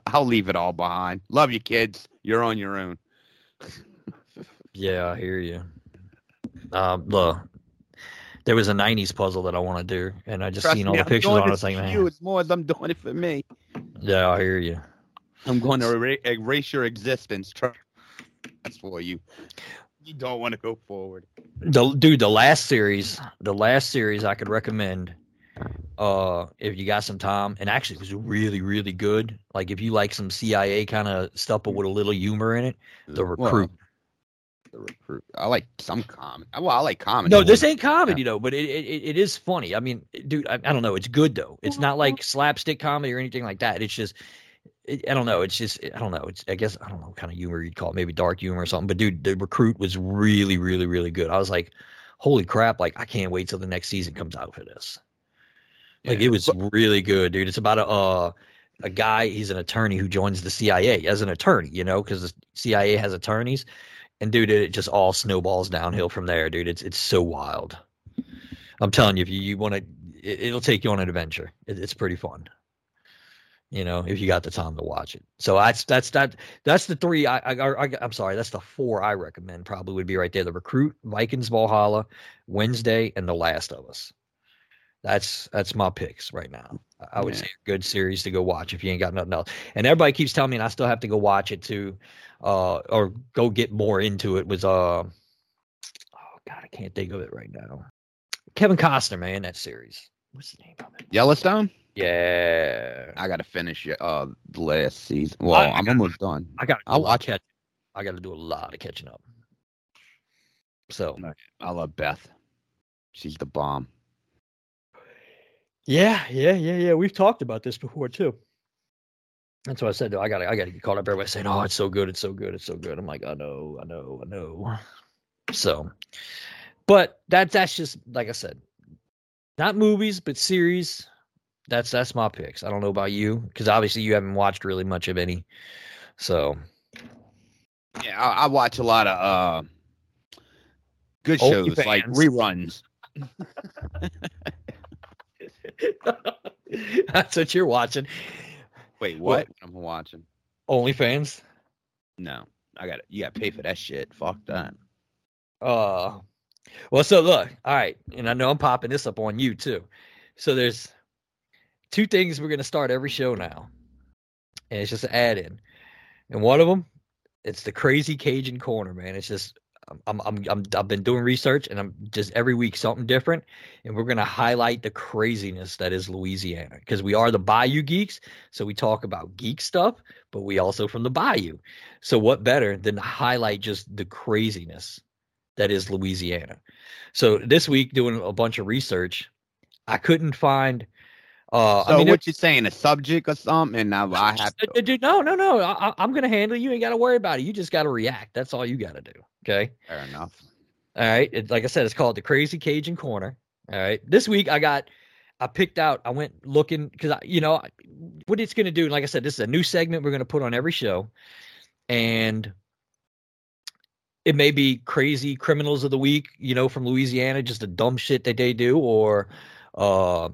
I'll leave it all behind. Love you, kids. You're on your own. Yeah, I hear you. Um, look. There was a nineties puzzle that I want to do, and I just Trust seen all me, the pictures on it. I was like, man. You, it's more as I'm doing it for me. Yeah, I hear you. I'm going to er- erase your existence. That's for you. You don't want to go forward. The, dude, the last series, the last series I could recommend uh, if you got some time, and actually it was really, really good. Like if you like some C I A kind of stuff, but with a little humor in it, The Recruit. Well, The Recruit. I like some comedy. Well, I like comedy. No, this ain't comedy, yeah. though, but it, it it is funny. I mean, dude, I, I don't know. It's good, though. It's not like slapstick comedy or anything like that. It's just, it, I don't know. It's just, I don't know. It's I guess, I don't know what kind of humor you'd call it. Maybe dark humor or something. But, dude, The Recruit was really, really, really good. I was like, holy crap. Like, I can't wait till the next season comes out for this. Like, yeah. It was really good, dude. It's about a uh, a guy. He's an attorney who joins the C I A as an attorney, you know, because the C I A has attorneys. And, dude, it just all snowballs downhill from there, dude. It's it's so wild. I'm telling you, if you, you want to, it, it'll take you on an adventure. It, it's pretty fun, you know, if you got the time to watch it. So that's that's that that's the three. I, I, I I'm sorry, that's the four I recommend. Probably would be right there: The Recruit, Vikings Valhalla, Wednesday, and The Last of Us. That's that's my picks right now. I would yeah. say a good series to go watch if you ain't got nothing else. And everybody keeps telling me, and I still have to go watch it too, uh, or go get more into it. Was uh, oh god, I can't think of it right now. Kevin Costner, man, that series. What's the name of it? Yellowstone. Yeah, I gotta finish uh the last season. Well, I, I I'm gotta, almost done. I got. I'll watch it. I gotta do a lot of catching up. So I love Beth. She's the bomb. Yeah, yeah, yeah, yeah. We've talked about this before too. That's why I said, though, I gotta, I gotta get caught up. Everybody saying, "Oh, it's so good, it's so good, it's so good." I'm like, I know, I know, I know. So, but that, that's just like I said. not movies, but series. That's that's my picks. I don't know about you, because obviously you haven't watched really much of any. So, yeah, I, I watch a lot of uh, good shows, fans. Like reruns. That's what you're watching. Wait, what? what? I'm watching OnlyFans. No, I got it. You got to pay for that shit. Fuck that. Uh, well, so look, all right, and I know I'm popping this up on you too. So there's two things we're going to start every show now, and it's just an add-in. And one of them, it's the Crazy Cajun Corner, man. It's just I'm I'm I'm I've been doing research, and I'm just every week something different, and we're going to highlight the craziness that is Louisiana, because we are the Bayou Geeks, so we talk about geek stuff, but we also from the Bayou. So what better than to highlight just the craziness that is Louisiana? So this week, doing a bunch of research, I couldn't find. Uh, so I mean, what you're saying, a subject or something? And I, I have to... Dude, no, no, no. I, I'm going to handle you. You ain't got to worry about it. You just got to react. That's all you got to do. Okay. Fair enough. All right. It, like I said, it's called the Crazy Cajun Corner. All right. This week I got, I picked out, I went looking because, you know, what it's going to do. Like I said, this is a new segment we're going to put on every show. And it may be crazy criminals of the week, you know, from Louisiana, just the dumb shit that they do, or, uh,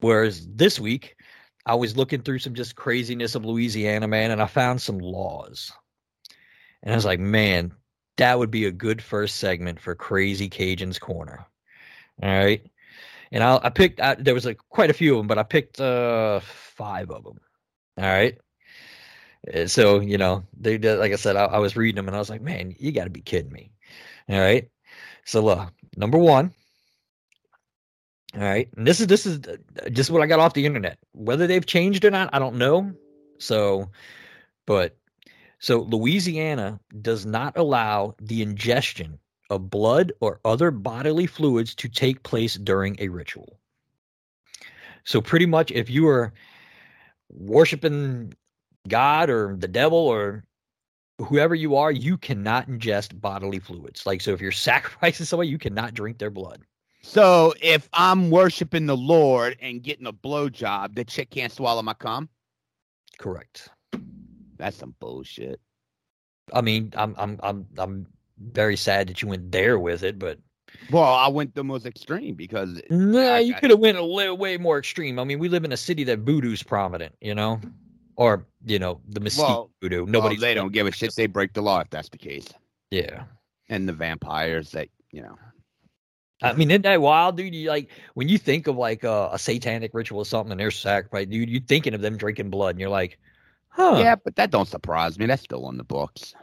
whereas this week, I was looking through some just craziness of Louisiana, man, and I found some laws. And I was like, man, that would be a good first segment for Crazy Cajun's Corner. All right. And I, I picked, I, there was like quite a few of them, but I picked uh, five of them. All right. And so, you know, they like I said, I, I was reading them, and I was like, man, you got to be kidding me. All right. So, uh, number one. All right. And this is this is just what I got off the internet. Whether they've changed or not, I don't know. So, but so Louisiana does not allow the ingestion of blood or other bodily fluids to take place during a ritual. So pretty much if you are worshiping God or the devil or whoever you are, you cannot ingest bodily fluids. Like, so if you're sacrificing somebody, you cannot drink their blood. So if I'm worshiping the Lord and getting a blowjob, the chick can't swallow my cum? Correct. That's some bullshit. I mean, I'm I'm I'm I'm very sad that you went there with it, but well, I went the most extreme because no, nah, you could have went a little way more extreme. I mean, we live in a city that voodoo's prominent, you know, or you know the mystique well, voodoo. Nobody well, they don't give a shit. They break the law if that's the case. Yeah, and the vampires that you know. I mean, isn't that wild, dude? You, like when you think of like uh, a satanic ritual or something, and they're sacrificed, dude. You're thinking of them drinking blood, and you're like, "Huh." Yeah, but that don't surprise me. That's still on the books.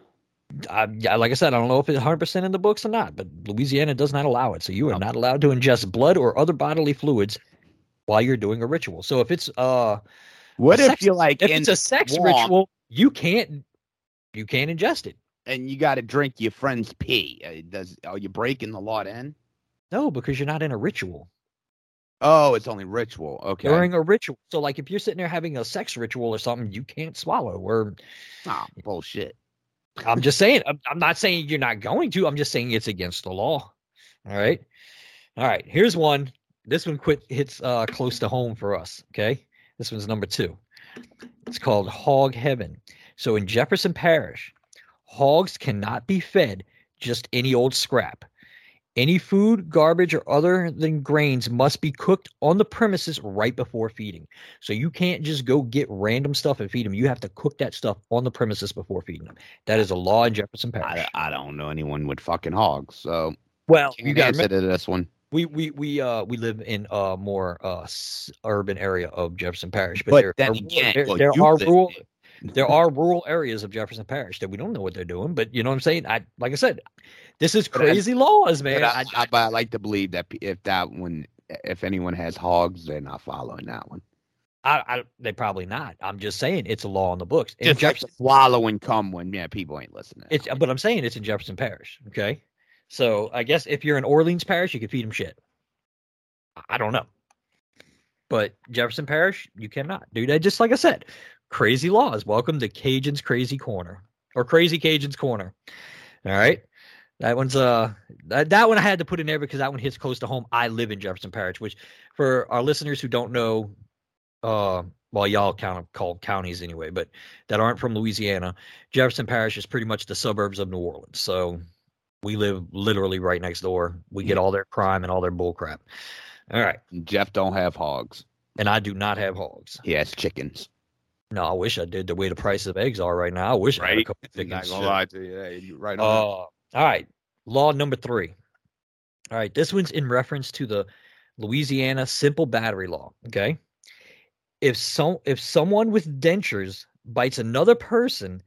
I, like I said, I don't know if it's one hundred percent in the books or not, but Louisiana does not allow it. So you are not allowed to ingest blood or other bodily fluids while you're doing a ritual. So if it's uh, what if sex, you like if it's a sex swamp, ritual, you can't you can't ingest it, and you got to drink your friend's pee. Does are you breaking the law then? No, because you're not in a ritual. Oh, it's only ritual. Okay. During a ritual. So, like, if you're sitting there having a sex ritual or something, you can't swallow or... Oh, bullshit. I'm just saying. I'm, I'm not saying you're not going to. I'm just saying it's against the law. All right? All right. Here's one. This one quit hits uh, close to home for us, okay? This one's number two. It's called Hog Heaven. So, in Jefferson Parish, hogs cannot be fed just any old scrap. Any food, garbage, or other than grains must be cooked on the premises right before feeding. So you can't just go get random stuff and feed them. You have to cook that stuff on the premises before feeding them. That is a law in Jefferson Parish. I, I don't know anyone with fucking hogs, so well, you guys said this one. We we we uh we live in a more uh urban area of Jefferson Parish, but, but there, then are, again, there, well, there are rural there are rural areas of Jefferson Parish that we don't know what they're doing, but you know what I'm saying. I like I said. This is crazy I, laws, man. But I, I, I like to believe that if that one, if anyone has hogs, they're not following that one. I, I they probably not. I'm just saying it's a law in the books. Just like swallowing cum when yeah, people ain't listening. It's but I'm saying it's in Jefferson Parish. Okay, so I guess if you're in Orleans Parish, you can feed them shit. I don't know, but Jefferson Parish, you cannot do that. Just like I said, crazy laws. Welcome to Cajun's Crazy Corner or Crazy Cajun's Corner. All right. That one's uh that one I had to put in there because that one hits close to home. I live in Jefferson Parish, which for our listeners who don't know, uh, well, y'all kind of call counties anyway, but that aren't from Louisiana, Jefferson Parish is pretty much the suburbs of New Orleans. So we live literally right next door. We get all their crime and all their bull crap. All right. Jeff don't have hogs. And I do not have hogs. He has chickens. No, I wish I did. The way the price of eggs are right now, I wish right. I had a couple of chickens. Not gonna lie to you. Hey, you're right on. Uh, all right. Law number three. All right. This one's in reference to the Louisiana simple battery law. Okay. If so, if someone with dentures bites another person,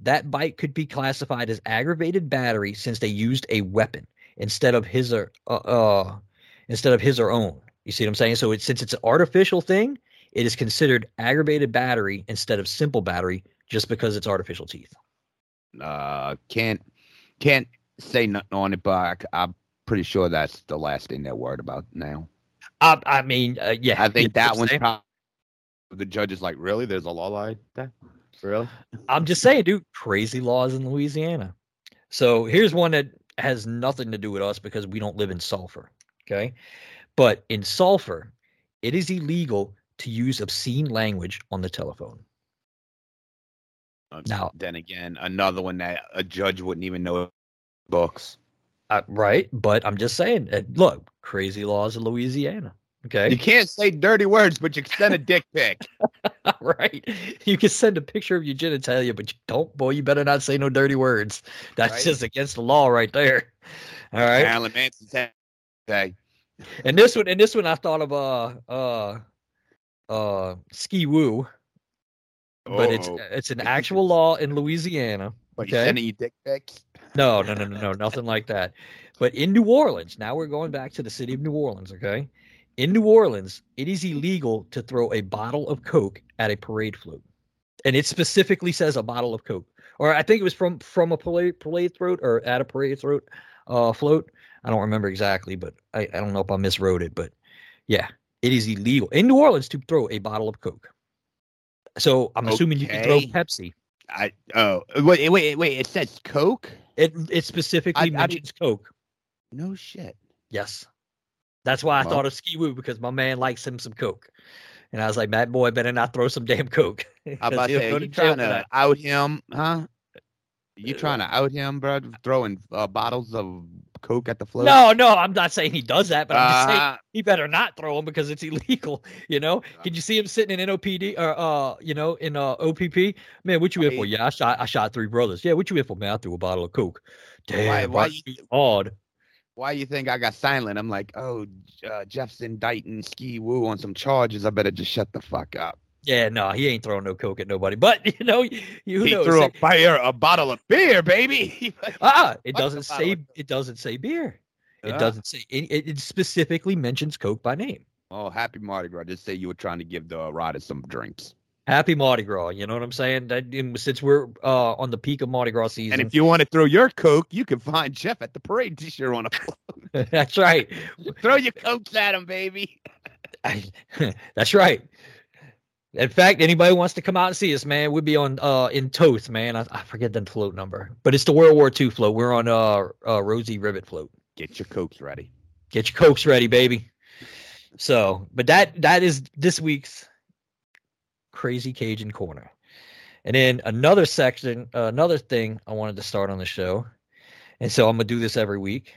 that bite could be classified as aggravated battery since they used a weapon instead of his or uh, uh instead of his or own. You see what I'm saying? So it, since it's an artificial thing, it is considered aggravated battery instead of simple battery just because it's artificial teeth. Uh, can't can't say nothing on it, but I'm pretty sure that's the last thing they're worried about now. I I mean, uh, yeah, I think that one's probably. The judge is like, really? There's a law like that? Really? I'm just saying, dude, crazy laws in Louisiana. So here's one that has nothing to do with us because we don't live in Sulphur, okay? But in Sulphur, it is illegal to use obscene language on the telephone. Uh, now, then again, another one that a judge wouldn't even know books. Uh, right, but I'm just saying, uh, look, crazy laws in Louisiana. Okay. You can't say dirty words, but you can send a dick pic. Right. You can send a picture of your genitalia, but you don't, boy, you better not say no dirty words. That's right. Just against the law right there. All right. Alan Manson's tag. And this one, and this one I thought of uh uh uh ski woo. But oh. it's it's an actual law in Louisiana. But okay? You're sending you dick pics? No, no, no, no, no, nothing like that. But in New Orleans, now we're going back to the city of New Orleans, okay? In New Orleans, it is illegal to throw a bottle of Coke at a parade float. And it specifically says a bottle of Coke. Or I think it was from, from a parade, parade float or at a parade throat, uh, float. I don't remember exactly, but I, I don't know if I miswrote it. But yeah, it is illegal in New Orleans to throw a bottle of Coke. So I'm okay. assuming you can throw Pepsi. I Oh, wait, wait, wait. It says Coke? It, it specifically I, mentions I mean, Coke. No shit. Yes. That's why I well, thought of Ski Woo, because my man likes him some Coke. And I was like, that boy better not throw some damn Coke. I'm about to say, you trying to out him, huh? You trying to out him, bro? Throwing uh, bottles of Coke at the floor? No, no, I'm not saying he does that, but I'm just uh, saying he better not throw them because it's illegal, you know? Did you see him sitting in N O P D or, uh, you know, in uh, O P P? Man, what you in for? Yeah, I shot I shot three brothers. Yeah, what you in for, man? I threw a bottle of Coke. Damn, why, why you odd. Why you think I got silent? I'm like, oh, uh, Jeff's indicting Ski Woo on some charges. I better just shut the fuck up. Yeah, no, he ain't throwing no coke at nobody. But, you know, you he know. He threw a, beer, a bottle of beer, baby. ah, it doesn't say it doesn't say beer. It uh, doesn't say it, it specifically mentions Coke by name. Oh, happy Mardi Gras. Just say you were trying to give the uh, riders some drinks. Happy Mardi Gras, you know what I'm saying? That, since we're uh, on the peak of Mardi Gras season. And if you want to throw your Coke, you can find Jeff at the parade this year on a float. That's right. Throw your Cokes at him, baby. That's right. In fact, anybody who wants to come out and see us, man, we'd be on uh, in Toth, man. I, I forget the float number. But it's the World War Two float. We're on uh, uh, Rosie Rivet float. Get your Cokes ready. Get your Cokes ready, baby. So, but that that is this week's Crazy Cajun Corner. And then another section, uh, another thing I wanted to start on the show, and so I'm gonna do this every week.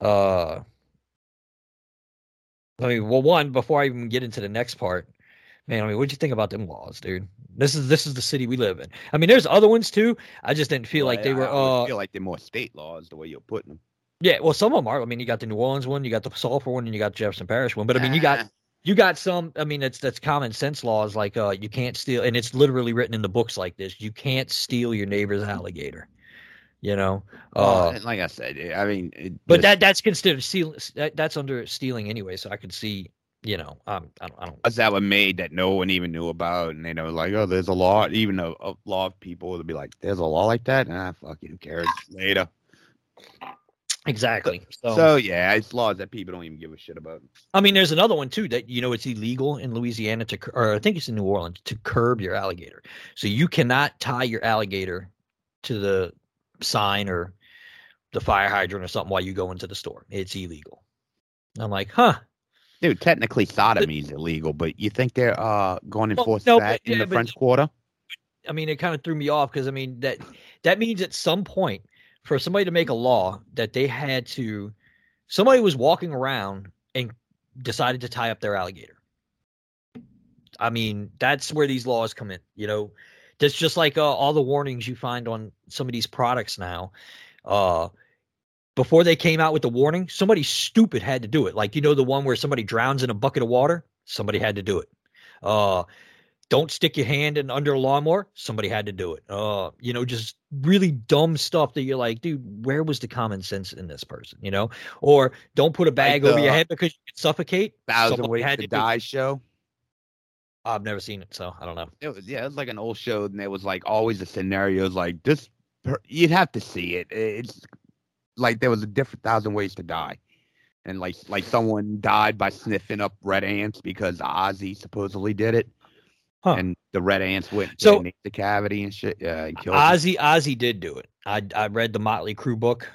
Uh, I mean, well, one before I even get into the next part, man. I mean, what'd you think about them laws, dude? This is this is the city we live in. I mean, there's other ones too. I just didn't feel well, like they I, were. I uh, feel like they're more state laws the way you're putting them. Yeah, well, some of them are. I mean, you got the New Orleans one, you got the Sulphur one, and you got Jefferson Parish one. But I mean, you got. You got some, I mean, that's that's common sense laws like uh, you can't steal, and it's literally written in the books like this. You can't steal your neighbor's alligator, you know. Uh, well, like I said, I mean, it, but that that's considered steal. That, that's under stealing anyway. So I could see, you know, um, I don't. I don't that was made that no one even knew about, and they know like, oh, there's a law. Even a, a law of people would be like, there's a law like that, and I fucking cares later. Exactly. So, so yeah, it's laws that people don't even give a shit about. I mean, there's another one too that you know it's illegal in Louisiana to, or I think it's in New Orleans to curb your alligator. So you cannot tie your alligator to the sign or the fire hydrant or something while you go into the store. It's illegal. And I'm like, huh. Dude, technically sodomy is illegal, but you think they're uh, going to enforce well, no, that but, in yeah, the but, French Quarter? I mean, it kind of threw me off because, I mean, that that means at some point for somebody to make a law that they had to – somebody was walking around and decided to tie up their alligator. I mean, that's where these laws come in, you know. That's just like uh, all the warnings you find on some of these products now. Uh, before they came out with the warning, somebody stupid had to do it. Like, you know, the one where somebody drowns in a bucket of water? Somebody had to do it. Uh, don't stick your hand in under a lawnmower? Somebody had to do it. Uh, you know, just really dumb stuff that you're like, dude, where was the common sense in this person, you know? Or don't put a bag like over your head because you can suffocate. Thousand Ways to Die show. I've never seen it, so I don't know. It was yeah, it was like an old show, and there was like always the scenarios like this. You'd have to see it. It's like there was a different thousand ways to die, and like like someone died by sniffing up red ants because Ozzy supposedly did it, huh. and the red ants went so, in the cavity and shit. Yeah, and killed Ozzy them. Ozzy did do it. I I read the Motley Crue book.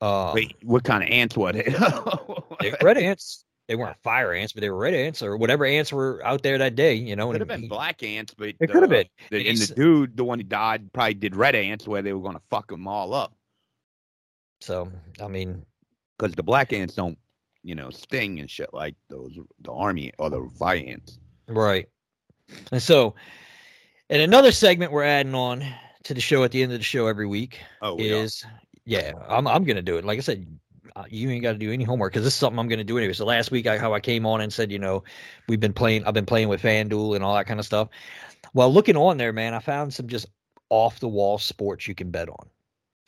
Uh, Wait, what kind of ants were they? Red ants. They weren't fire ants, but they were red ants or whatever ants were out there that day, you know. Could have been he, black ants, but it could have been. The, and the dude, the one who died, probably did red ants where they were going to fuck them all up. So, I mean, because the black ants don't, you know, sting and shit like those the army or the fire ants, right? And so, and another segment we're adding on to the show at the end of the show every week oh, we is, are. yeah, I'm I'm gonna do it. Like I said. Uh, you ain't got to do any homework because this is something I'm going to do anyway. So last week, I, how I came on and said, you know, we've been playing, I've been playing with FanDuel and all that kind of stuff. Well, looking on there, man, I found some just off the wall sports you can bet on.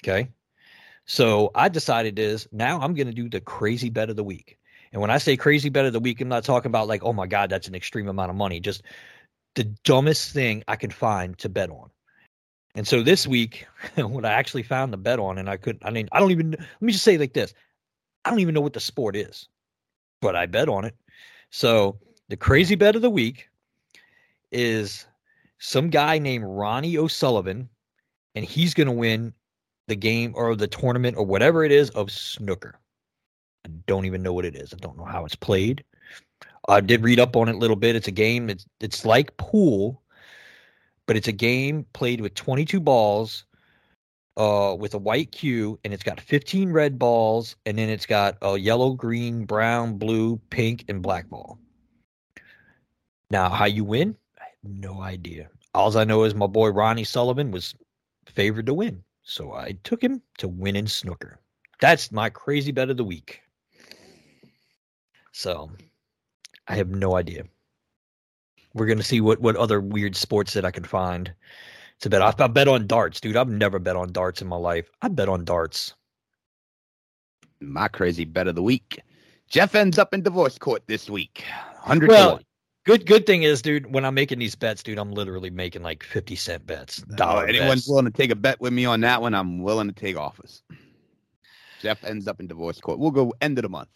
Okay. So I decided is now I'm going to do the crazy bet of the week. And when I say crazy bet of the week, I'm not talking about like, oh my God, that's an extreme amount of money. Just the dumbest thing I could find to bet on. And so this week, what I actually found the bet on, and I couldn't, I mean, I don't even, let me just say it like this. I don't even know what the sport is, but I bet on it. So the crazy bet of the week is some guy named Ronnie O'Sullivan, and he's going to win the game or the tournament or whatever it is of snooker. I don't even know what it is. I don't know how it's played. I did read up on it a little bit. It's a game. It's, it's like pool, but it's a game played with twenty-two balls. Uh, with a white cue, and it's got fifteen red balls, and then it's got a yellow, green, brown, blue, pink, and black ball. Now, how you win? I have no idea. All I know is my boy Ronnie Sullivan was favored to win, so I took him to win in snooker. That's my crazy bet of the week. So, I have no idea. We're going to see what, what other weird sports that I can find. It's a bet. I, I bet on darts, dude. I've never bet on darts in my life. I bet on darts. My crazy bet of the week. Jeff ends up in divorce court this week. one hundred well, to one. Good, good thing is, dude, when I'm making these bets, dude, I'm literally making like fifty cent bets. Dollar oh, anyone's bets. willing to take a bet with me on that one, I'm willing to take office. Jeff ends up in divorce court. We'll go end of the month.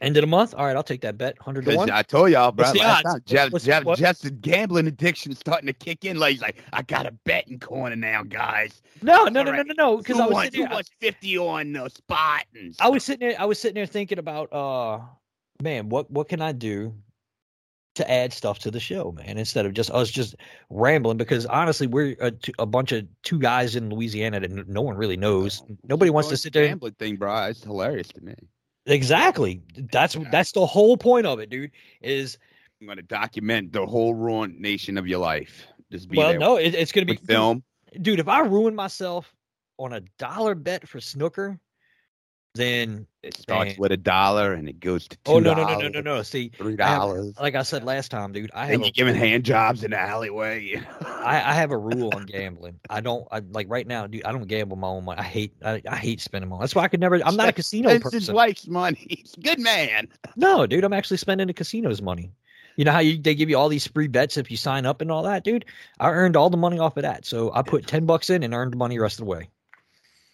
End of the month? All right, I'll take that bet. one hundred to one. I told y'all, bro. Last time, Jeff, Jeff, Jeff's gambling addiction is starting to kick in. Like, he's like, I got a betting corner now, guys. No, no, no, no, no, no. Because I was sitting there. fifty on the spot. I was sitting there. I was sitting there thinking about, uh, man, what what can I do to add stuff to the show, man? Instead of just us just rambling, because honestly, we're a, a bunch of two guys in Louisiana that no one really knows. Nobody wants to sit there. Gambling thing, bro. It's hilarious to me. Exactly. That's that's the whole point of it, dude. Is I'm going to document the whole ruination of your life. Just be well, there. no, it, it's going to be film, dude. If I ruin myself on a dollar bet for snooker, then it starts man. with a dollar and it goes to two oh no no no no no no. See, three dollars. Like I said last time, dude. I have and you're giving hand jobs in the alleyway. I, I have a rule on gambling. I don't I, like right now, dude. I don't gamble my own money. I hate I, I hate spending money. That's why I could never. I'm not a casino person. That's his wife's money. Good man. No, dude. I'm actually spending the casino's money. You know how you, they give you all these free bets if you sign up and all that, dude. I earned all the money off of that, so I put ten bucks in and earned money the rest of the way.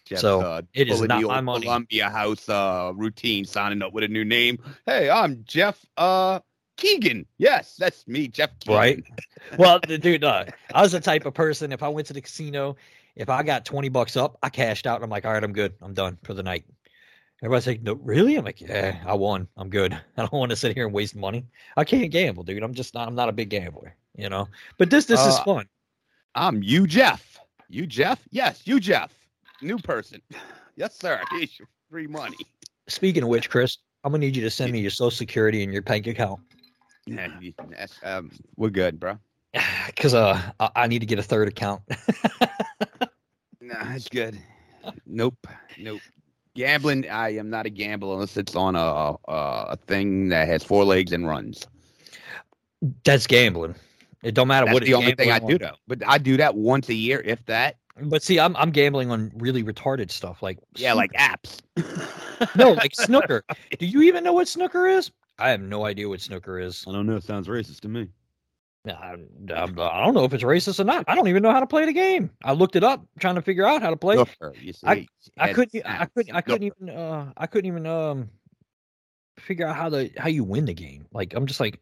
Jeff's, so uh, it is not my money. Columbia House uh, routine, signing up with a new name. Hey, I'm Jeff uh, Keegan. Yes, that's me, Jeff Keegan. Right. Well, dude, uh, I was the type of person, if I went to the casino if I got twenty bucks up, I cashed out. And I'm like, all right, I'm good. I'm done for the night. Everybody's like, no, really? I'm like, yeah, I won. I'm good. I don't want to sit here and waste money. I can't gamble, dude. I'm just not, I'm not a big gambler, you know, but this, this uh, is fun. I'm you, Jeff, you, Jeff. Yes. You, Jeff, new person. Yes, sir. Here's your free money. Speaking of which, Chris, I'm going to need you to send me your social security and your bank account. Yeah, that's, um, we're good, bro. Because uh, I need to get a third account. Nah, it's good. Nope, nope. Gambling, I am not a gambler unless it's on a a thing that has four legs and runs. That's gambling. It don't matter that's what. That's the only thing I on. do, though. But I do that once a year, if that. But see, I'm I'm gambling on really retarded stuff, like yeah, snooker. Like apps. No, like snooker. Do you even know what snooker is? I have no idea what snooker is. I don't know. It sounds racist to me. I, I, I don't know if it's racist or not. I don't even know how to play the game. I looked it up trying to figure out how to play. Snooker, you see, I, I couldn't. I couldn't. I couldn't even. Uh, I couldn't even um figure out how the how you win the game. Like I'm just like,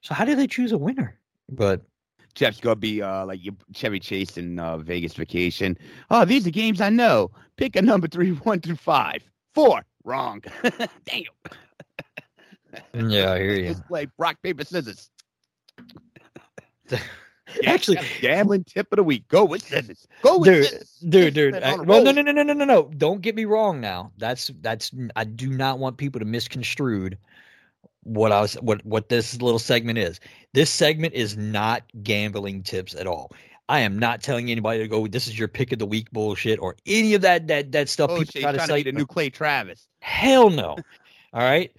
so how do they choose a winner? But Jeff's gonna be uh like Chevy Chase in uh, Vegas Vacation. Oh, these are games I know. Pick a number three, one through five, four. Wrong. Damn. Yeah, I hear you. Let's play rock paper scissors. Actually, gambling tip of the week. Go with scissors. Go with dude, scissors. Dude, dude. I, well, no, no, no, no, no, no, no. Don't get me wrong. Now, that's that's. I do not want people to misconstrue what I was. What what this little segment is. This segment is not gambling tips at all. I am not telling anybody to go, this is your pick of the week bullshit or any of that that that stuff. Oh, people try to say the new Clay Travis. Hell no. All right.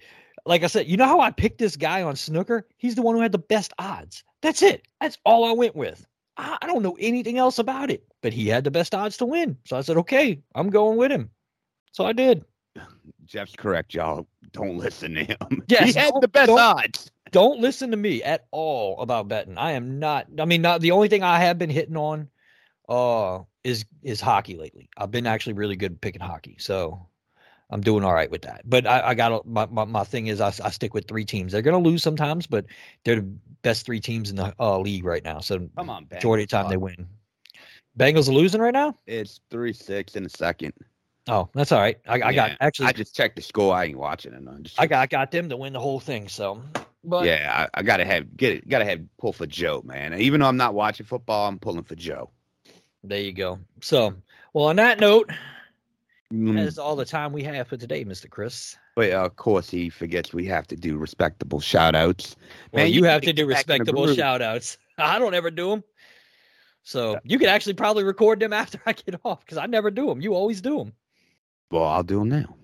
Like I said, you know how I picked this guy on snooker? He's the one who had the best odds. That's it. That's all I went with. I, I don't know anything else about it, but he had the best odds to win. So I said, okay, I'm going with him. So I did. Jeff's correct, y'all. Don't listen to him. Yes, he had the best odds. Don't listen to me at all about betting. I am not, I mean, not the only thing I have been hitting on uh, is, is hockey lately. I've been actually really good at picking hockey. So I'm doing all right with that. But I, I got my, my my thing is I, I stick with three teams. They're going to lose sometimes, but they're the best three teams in the uh, league right now. So come on, Bengals. Majority of the time they win. Bengals are losing right now? It's three six in a second. Oh, that's all right. I, I yeah. got actually. I just checked the score. I ain't watching it. I got I got them to win the whole thing. So, but yeah, I, I gotta have get it. Gotta have pull for Joe, man. Even though I'm not watching football, I'm pulling for Joe. There you go. So, well, on that note. That is all the time we have for today, Mister Chris. But uh, of course, he forgets we have to do respectable shout-outs. Man, well, you, you have to do respectable shout-outs. I don't ever do them. So you could actually probably record them after I get off because I never do them. You always do them. Well, I'll do them now.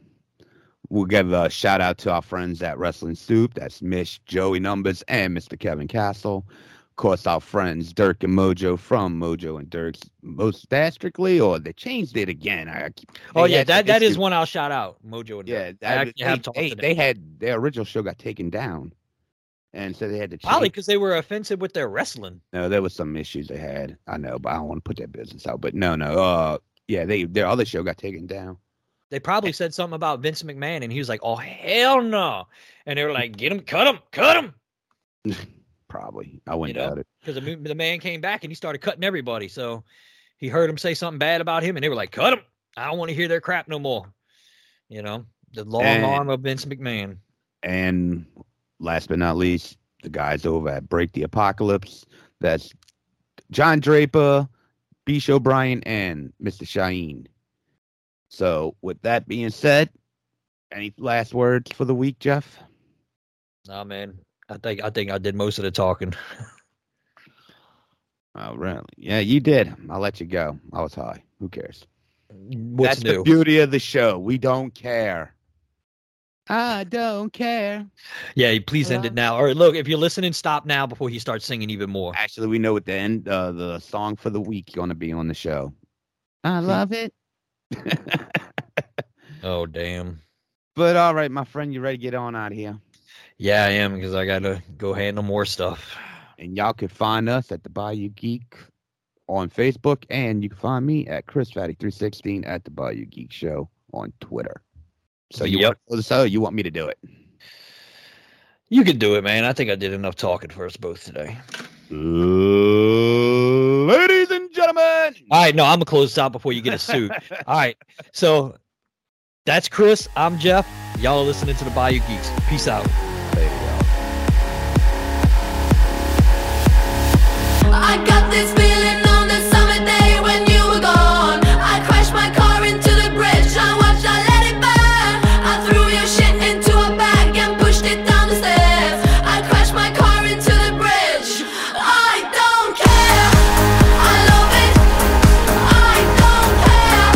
We'll give a shout-out to our friends at Wrestling Soup. That's Miss Joey Numbers and Mister Kevin Castle. Of course, our friends Dirk and Mojo from Mojo and Dirk's most drastically, or they changed it again. I keep, oh yeah, that that issue. Is one I'll shout out, Mojo and yeah, Dirk. That, I actually they, have talked they, to them. They had their original show got taken down, and so they had to change. Probably because they were offensive with their wrestling. No, there was some issues they had. I know, but I don't want to put that business out. But no, no, uh, yeah, they their other show got taken down. They probably said something about Vince McMahon, and he was like, "Oh hell no!" And they were like, "Get him, cut him, cut him." Probably. I wouldn't doubt it. Because the, the man came back and he started cutting everybody. So he heard him say something bad about him and they were like, cut him. I don't want to hear their crap no more. You know, the long and, arm of Vince McMahon. And last but not least, the guys over at Break the Apocalypse. That's John Draper, Bish O'Brien, and Mister Shaheen. So with that being said, any last words for the week, Jeff? Nah, man. I think I think I did most of the talking. Oh, really? Yeah, you did. I'll let you go. I was high. Who cares? What's That's new? The beauty of the show. We don't care. I don't care. Yeah, please end it now. Or look, if you're listening, stop now before he starts singing even more. Actually, we know what the end uh, the song for the week going to be on the show. I love it. Oh, damn. But all right, my friend, you ready to get on out of here? Yeah, I am, because I got to go handle more stuff. And y'all can find us at the Bayou Geek on Facebook, and you can find me at Chris Fatty three sixteen at the Bayou Geek Show on Twitter. So you, yep. want, so you want me to do it? You can do it, man. I think I did enough talking for us both today. Ladies and gentlemen! All right, no, I'm going to close this out before you get a suit. All right, so that's Chris. I'm Jeff. Y'all are listening to the Bayou Geeks. Peace out. Later, y'all. I got this feeling on the summer day when you were gone. I crashed my car into the bridge. I watched, I let it burn. I threw your shit into a bag and pushed it down the stairs. I crashed my car into the bridge. I don't care. I love it. I don't care.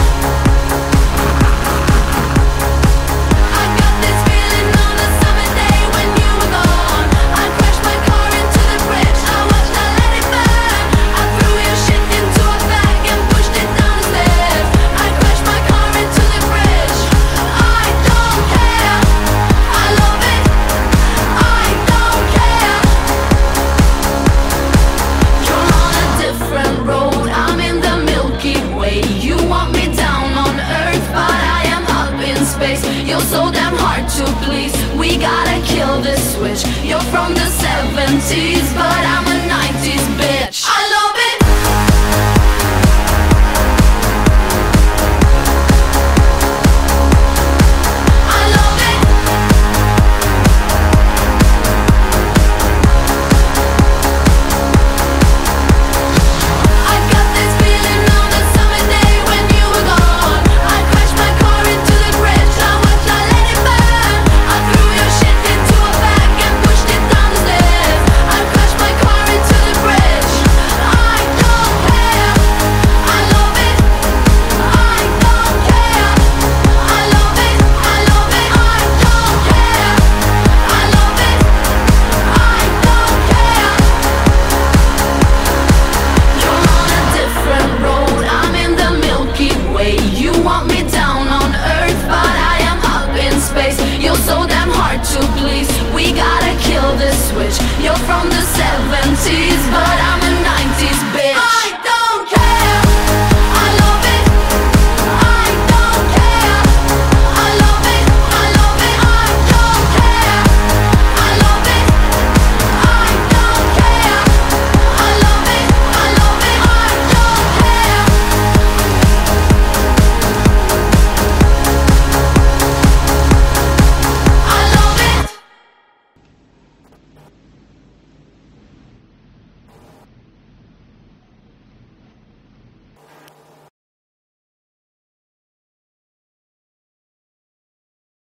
I got this feeling on the summer day when you were gone. I crashed my car into the bridge. I watched, I let it burn. I threw your shit into a bag and pushed it down the stairs. I crashed my car into the bridge. I don't care. I love it. I don't care. You're on a different road, I'm in the Milky Way. You want me down on earth, but I am up in space. You're so damn hard to please, we gotta kill this switch. You're from the seventies, but I'm a nineties bitch. I love it. I love it. I got this feeling on the summer day when you were gone. I crashed my car into the bridge. I watched, I let it burn. I threw your shit into a bag and pushed it down the stairs. I crashed my car into the bridge. I don't care. I love it. I don't care. I love it. I love it. I don't care. I love it. I don't care. You're on a different road, I'm in the Milky Way. You want me down on earth, but I am up in space. You're so damn hard to please, we gotta kill this switch. You're from the seventies, but I'm a